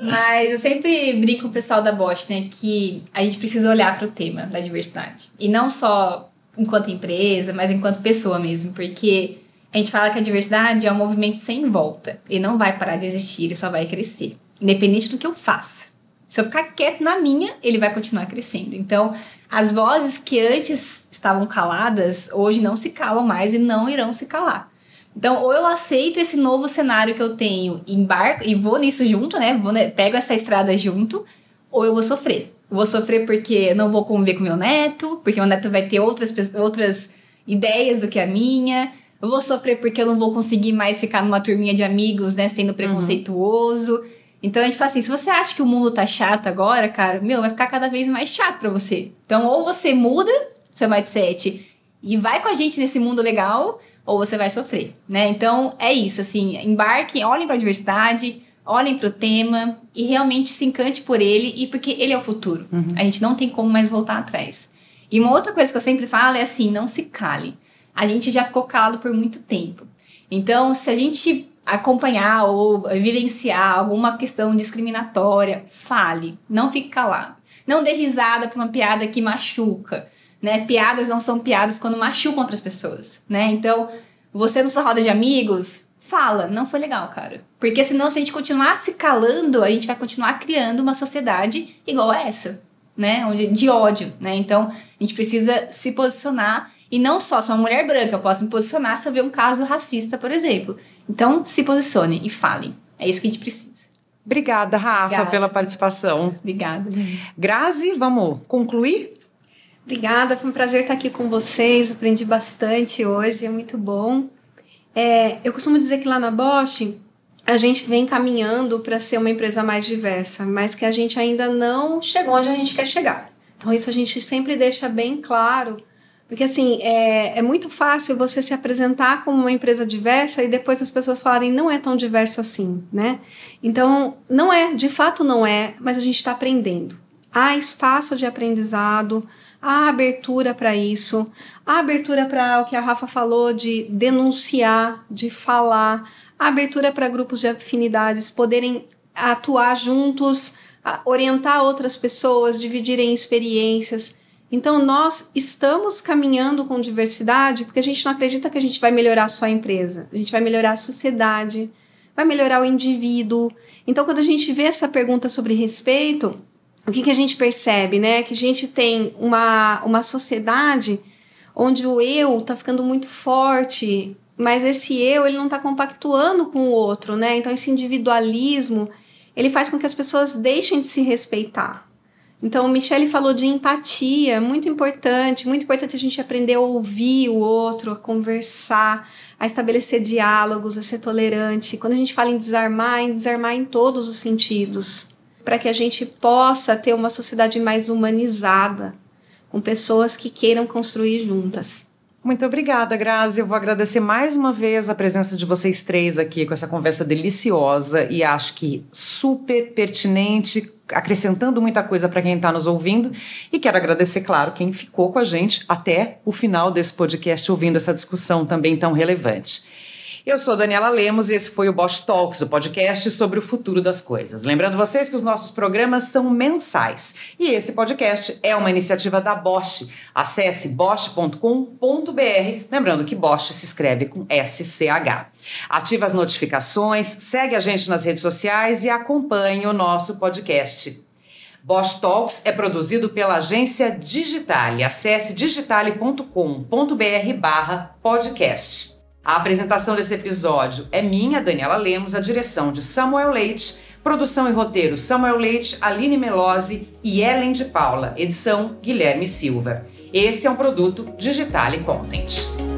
Mas eu sempre brinco com o pessoal da Bosch, né? Que a gente precisa olhar para o tema da diversidade. E não só enquanto empresa, mas enquanto pessoa mesmo. Porque a gente fala que a diversidade é um movimento sem volta. Ele não vai parar de existir, ele só vai crescer. Independente do que eu faça. Se eu ficar quieto na minha, ele vai continuar crescendo. Então, as vozes que antes estavam caladas, hoje não se calam mais e não irão se calar. Então, ou eu aceito esse novo cenário que eu tenho, embarco e vou nisso junto, né? Vou, né? Pego essa estrada junto, ou eu vou sofrer. Eu vou sofrer porque não vou conviver com meu neto, porque meu neto vai ter outras, outras ideias do que a minha. Eu vou sofrer porque eu não vou conseguir mais ficar numa turminha de amigos, né? Sendo preconceituoso. Uhum. Então, a gente fala assim, se você acha que o mundo tá chato agora, cara, meu, vai ficar cada vez mais chato pra você. Então, ou você muda seu mindset e vai com a gente nesse mundo legal, ou você vai sofrer, né? Então, é isso, assim, embarquem, olhem para a diversidade, olhem para o tema e realmente se encante por ele, e porque ele é o futuro. Uhum. A gente não tem como mais voltar atrás. E uma outra coisa que eu sempre falo é assim, não se cale. A gente já ficou calado por muito tempo. Então, se a gente acompanhar ou vivenciar alguma questão discriminatória, fale, não fique calado. Não dê risada por uma piada que machuca. Né? Piadas não são piadas quando machucam outras pessoas, né? Então, você na sua roda de amigos, fala, não foi legal, cara. Porque senão, se a gente continuar se calando, a gente vai continuar criando uma sociedade igual a essa, né? Onde, de ódio, né? Então, a gente precisa se posicionar, e não só, sou uma mulher branca, eu posso me posicionar se eu ver um caso racista, por exemplo. Então, se posicione e fale. É isso que a gente precisa. Obrigada, Rafa, Obrigada. pela participação. Obrigada. Grazi, vamos concluir? Obrigada, foi um prazer estar aqui com vocês, aprendi bastante hoje, é muito bom. É, eu costumo dizer que lá na Bosch, a gente vem caminhando para ser uma empresa mais diversa, mas que a gente ainda não chegou onde a gente quer chegar. Então isso a gente sempre deixa bem claro, porque assim, é, é muito fácil você se apresentar como uma empresa diversa e depois as pessoas falarem, não é tão diverso assim, né? Então não é, de fato não é, mas a gente está aprendendo. Há espaço de aprendizado, há abertura para isso, há abertura para o que a Rafa falou de denunciar, de falar, há abertura para grupos de afinidades poderem atuar juntos, orientar outras pessoas, dividirem experiências. Então, nós estamos caminhando com diversidade porque a gente não acredita que a gente vai melhorar só a empresa, a gente vai melhorar a sociedade, vai melhorar o indivíduo. Então, quando a gente vê essa pergunta sobre respeito, o que, que a gente percebe, né? Que a gente tem uma, uma sociedade onde o eu tá ficando muito forte, mas esse eu, ele não tá compactuando com o outro, né? Então, esse individualismo, ele faz com que as pessoas deixem de se respeitar. Então, Michelle falou de empatia, muito importante, muito importante a gente aprender a ouvir o outro, a conversar, a estabelecer diálogos, a ser tolerante. Quando a gente fala em desarmar, em desarmar em todos os sentidos, para que a gente possa ter uma sociedade mais humanizada, com pessoas que queiram construir juntas. Muito obrigada, Grazi. Eu vou agradecer mais uma vez a presença de vocês três aqui com essa conversa deliciosa e acho que super pertinente, acrescentando muita coisa para quem está nos ouvindo. E quero agradecer, claro, quem ficou com a gente até o final desse podcast ouvindo essa discussão também tão relevante. Eu sou a Daniela Lemos e esse foi o Bosch Talks, o podcast sobre o futuro das coisas. Lembrando vocês que os nossos programas são mensais e esse podcast é uma iniciativa da Bosch. Acesse bosch ponto com ponto b r, lembrando que Bosch se escreve com S C H. Ative as notificações, segue a gente nas redes sociais e acompanhe o nosso podcast. Bosch Talks é produzido pela agência Digitale. Acesse digitale ponto com ponto b r barra podcast. A apresentação desse episódio é minha, Daniela Lemos, a direção de Samuel Leite, Produção e roteiro, Samuel Leite, Aline Melozi e Ellen de Paula. Edição, Guilherme Silva. Esse é um produto Digitale Content.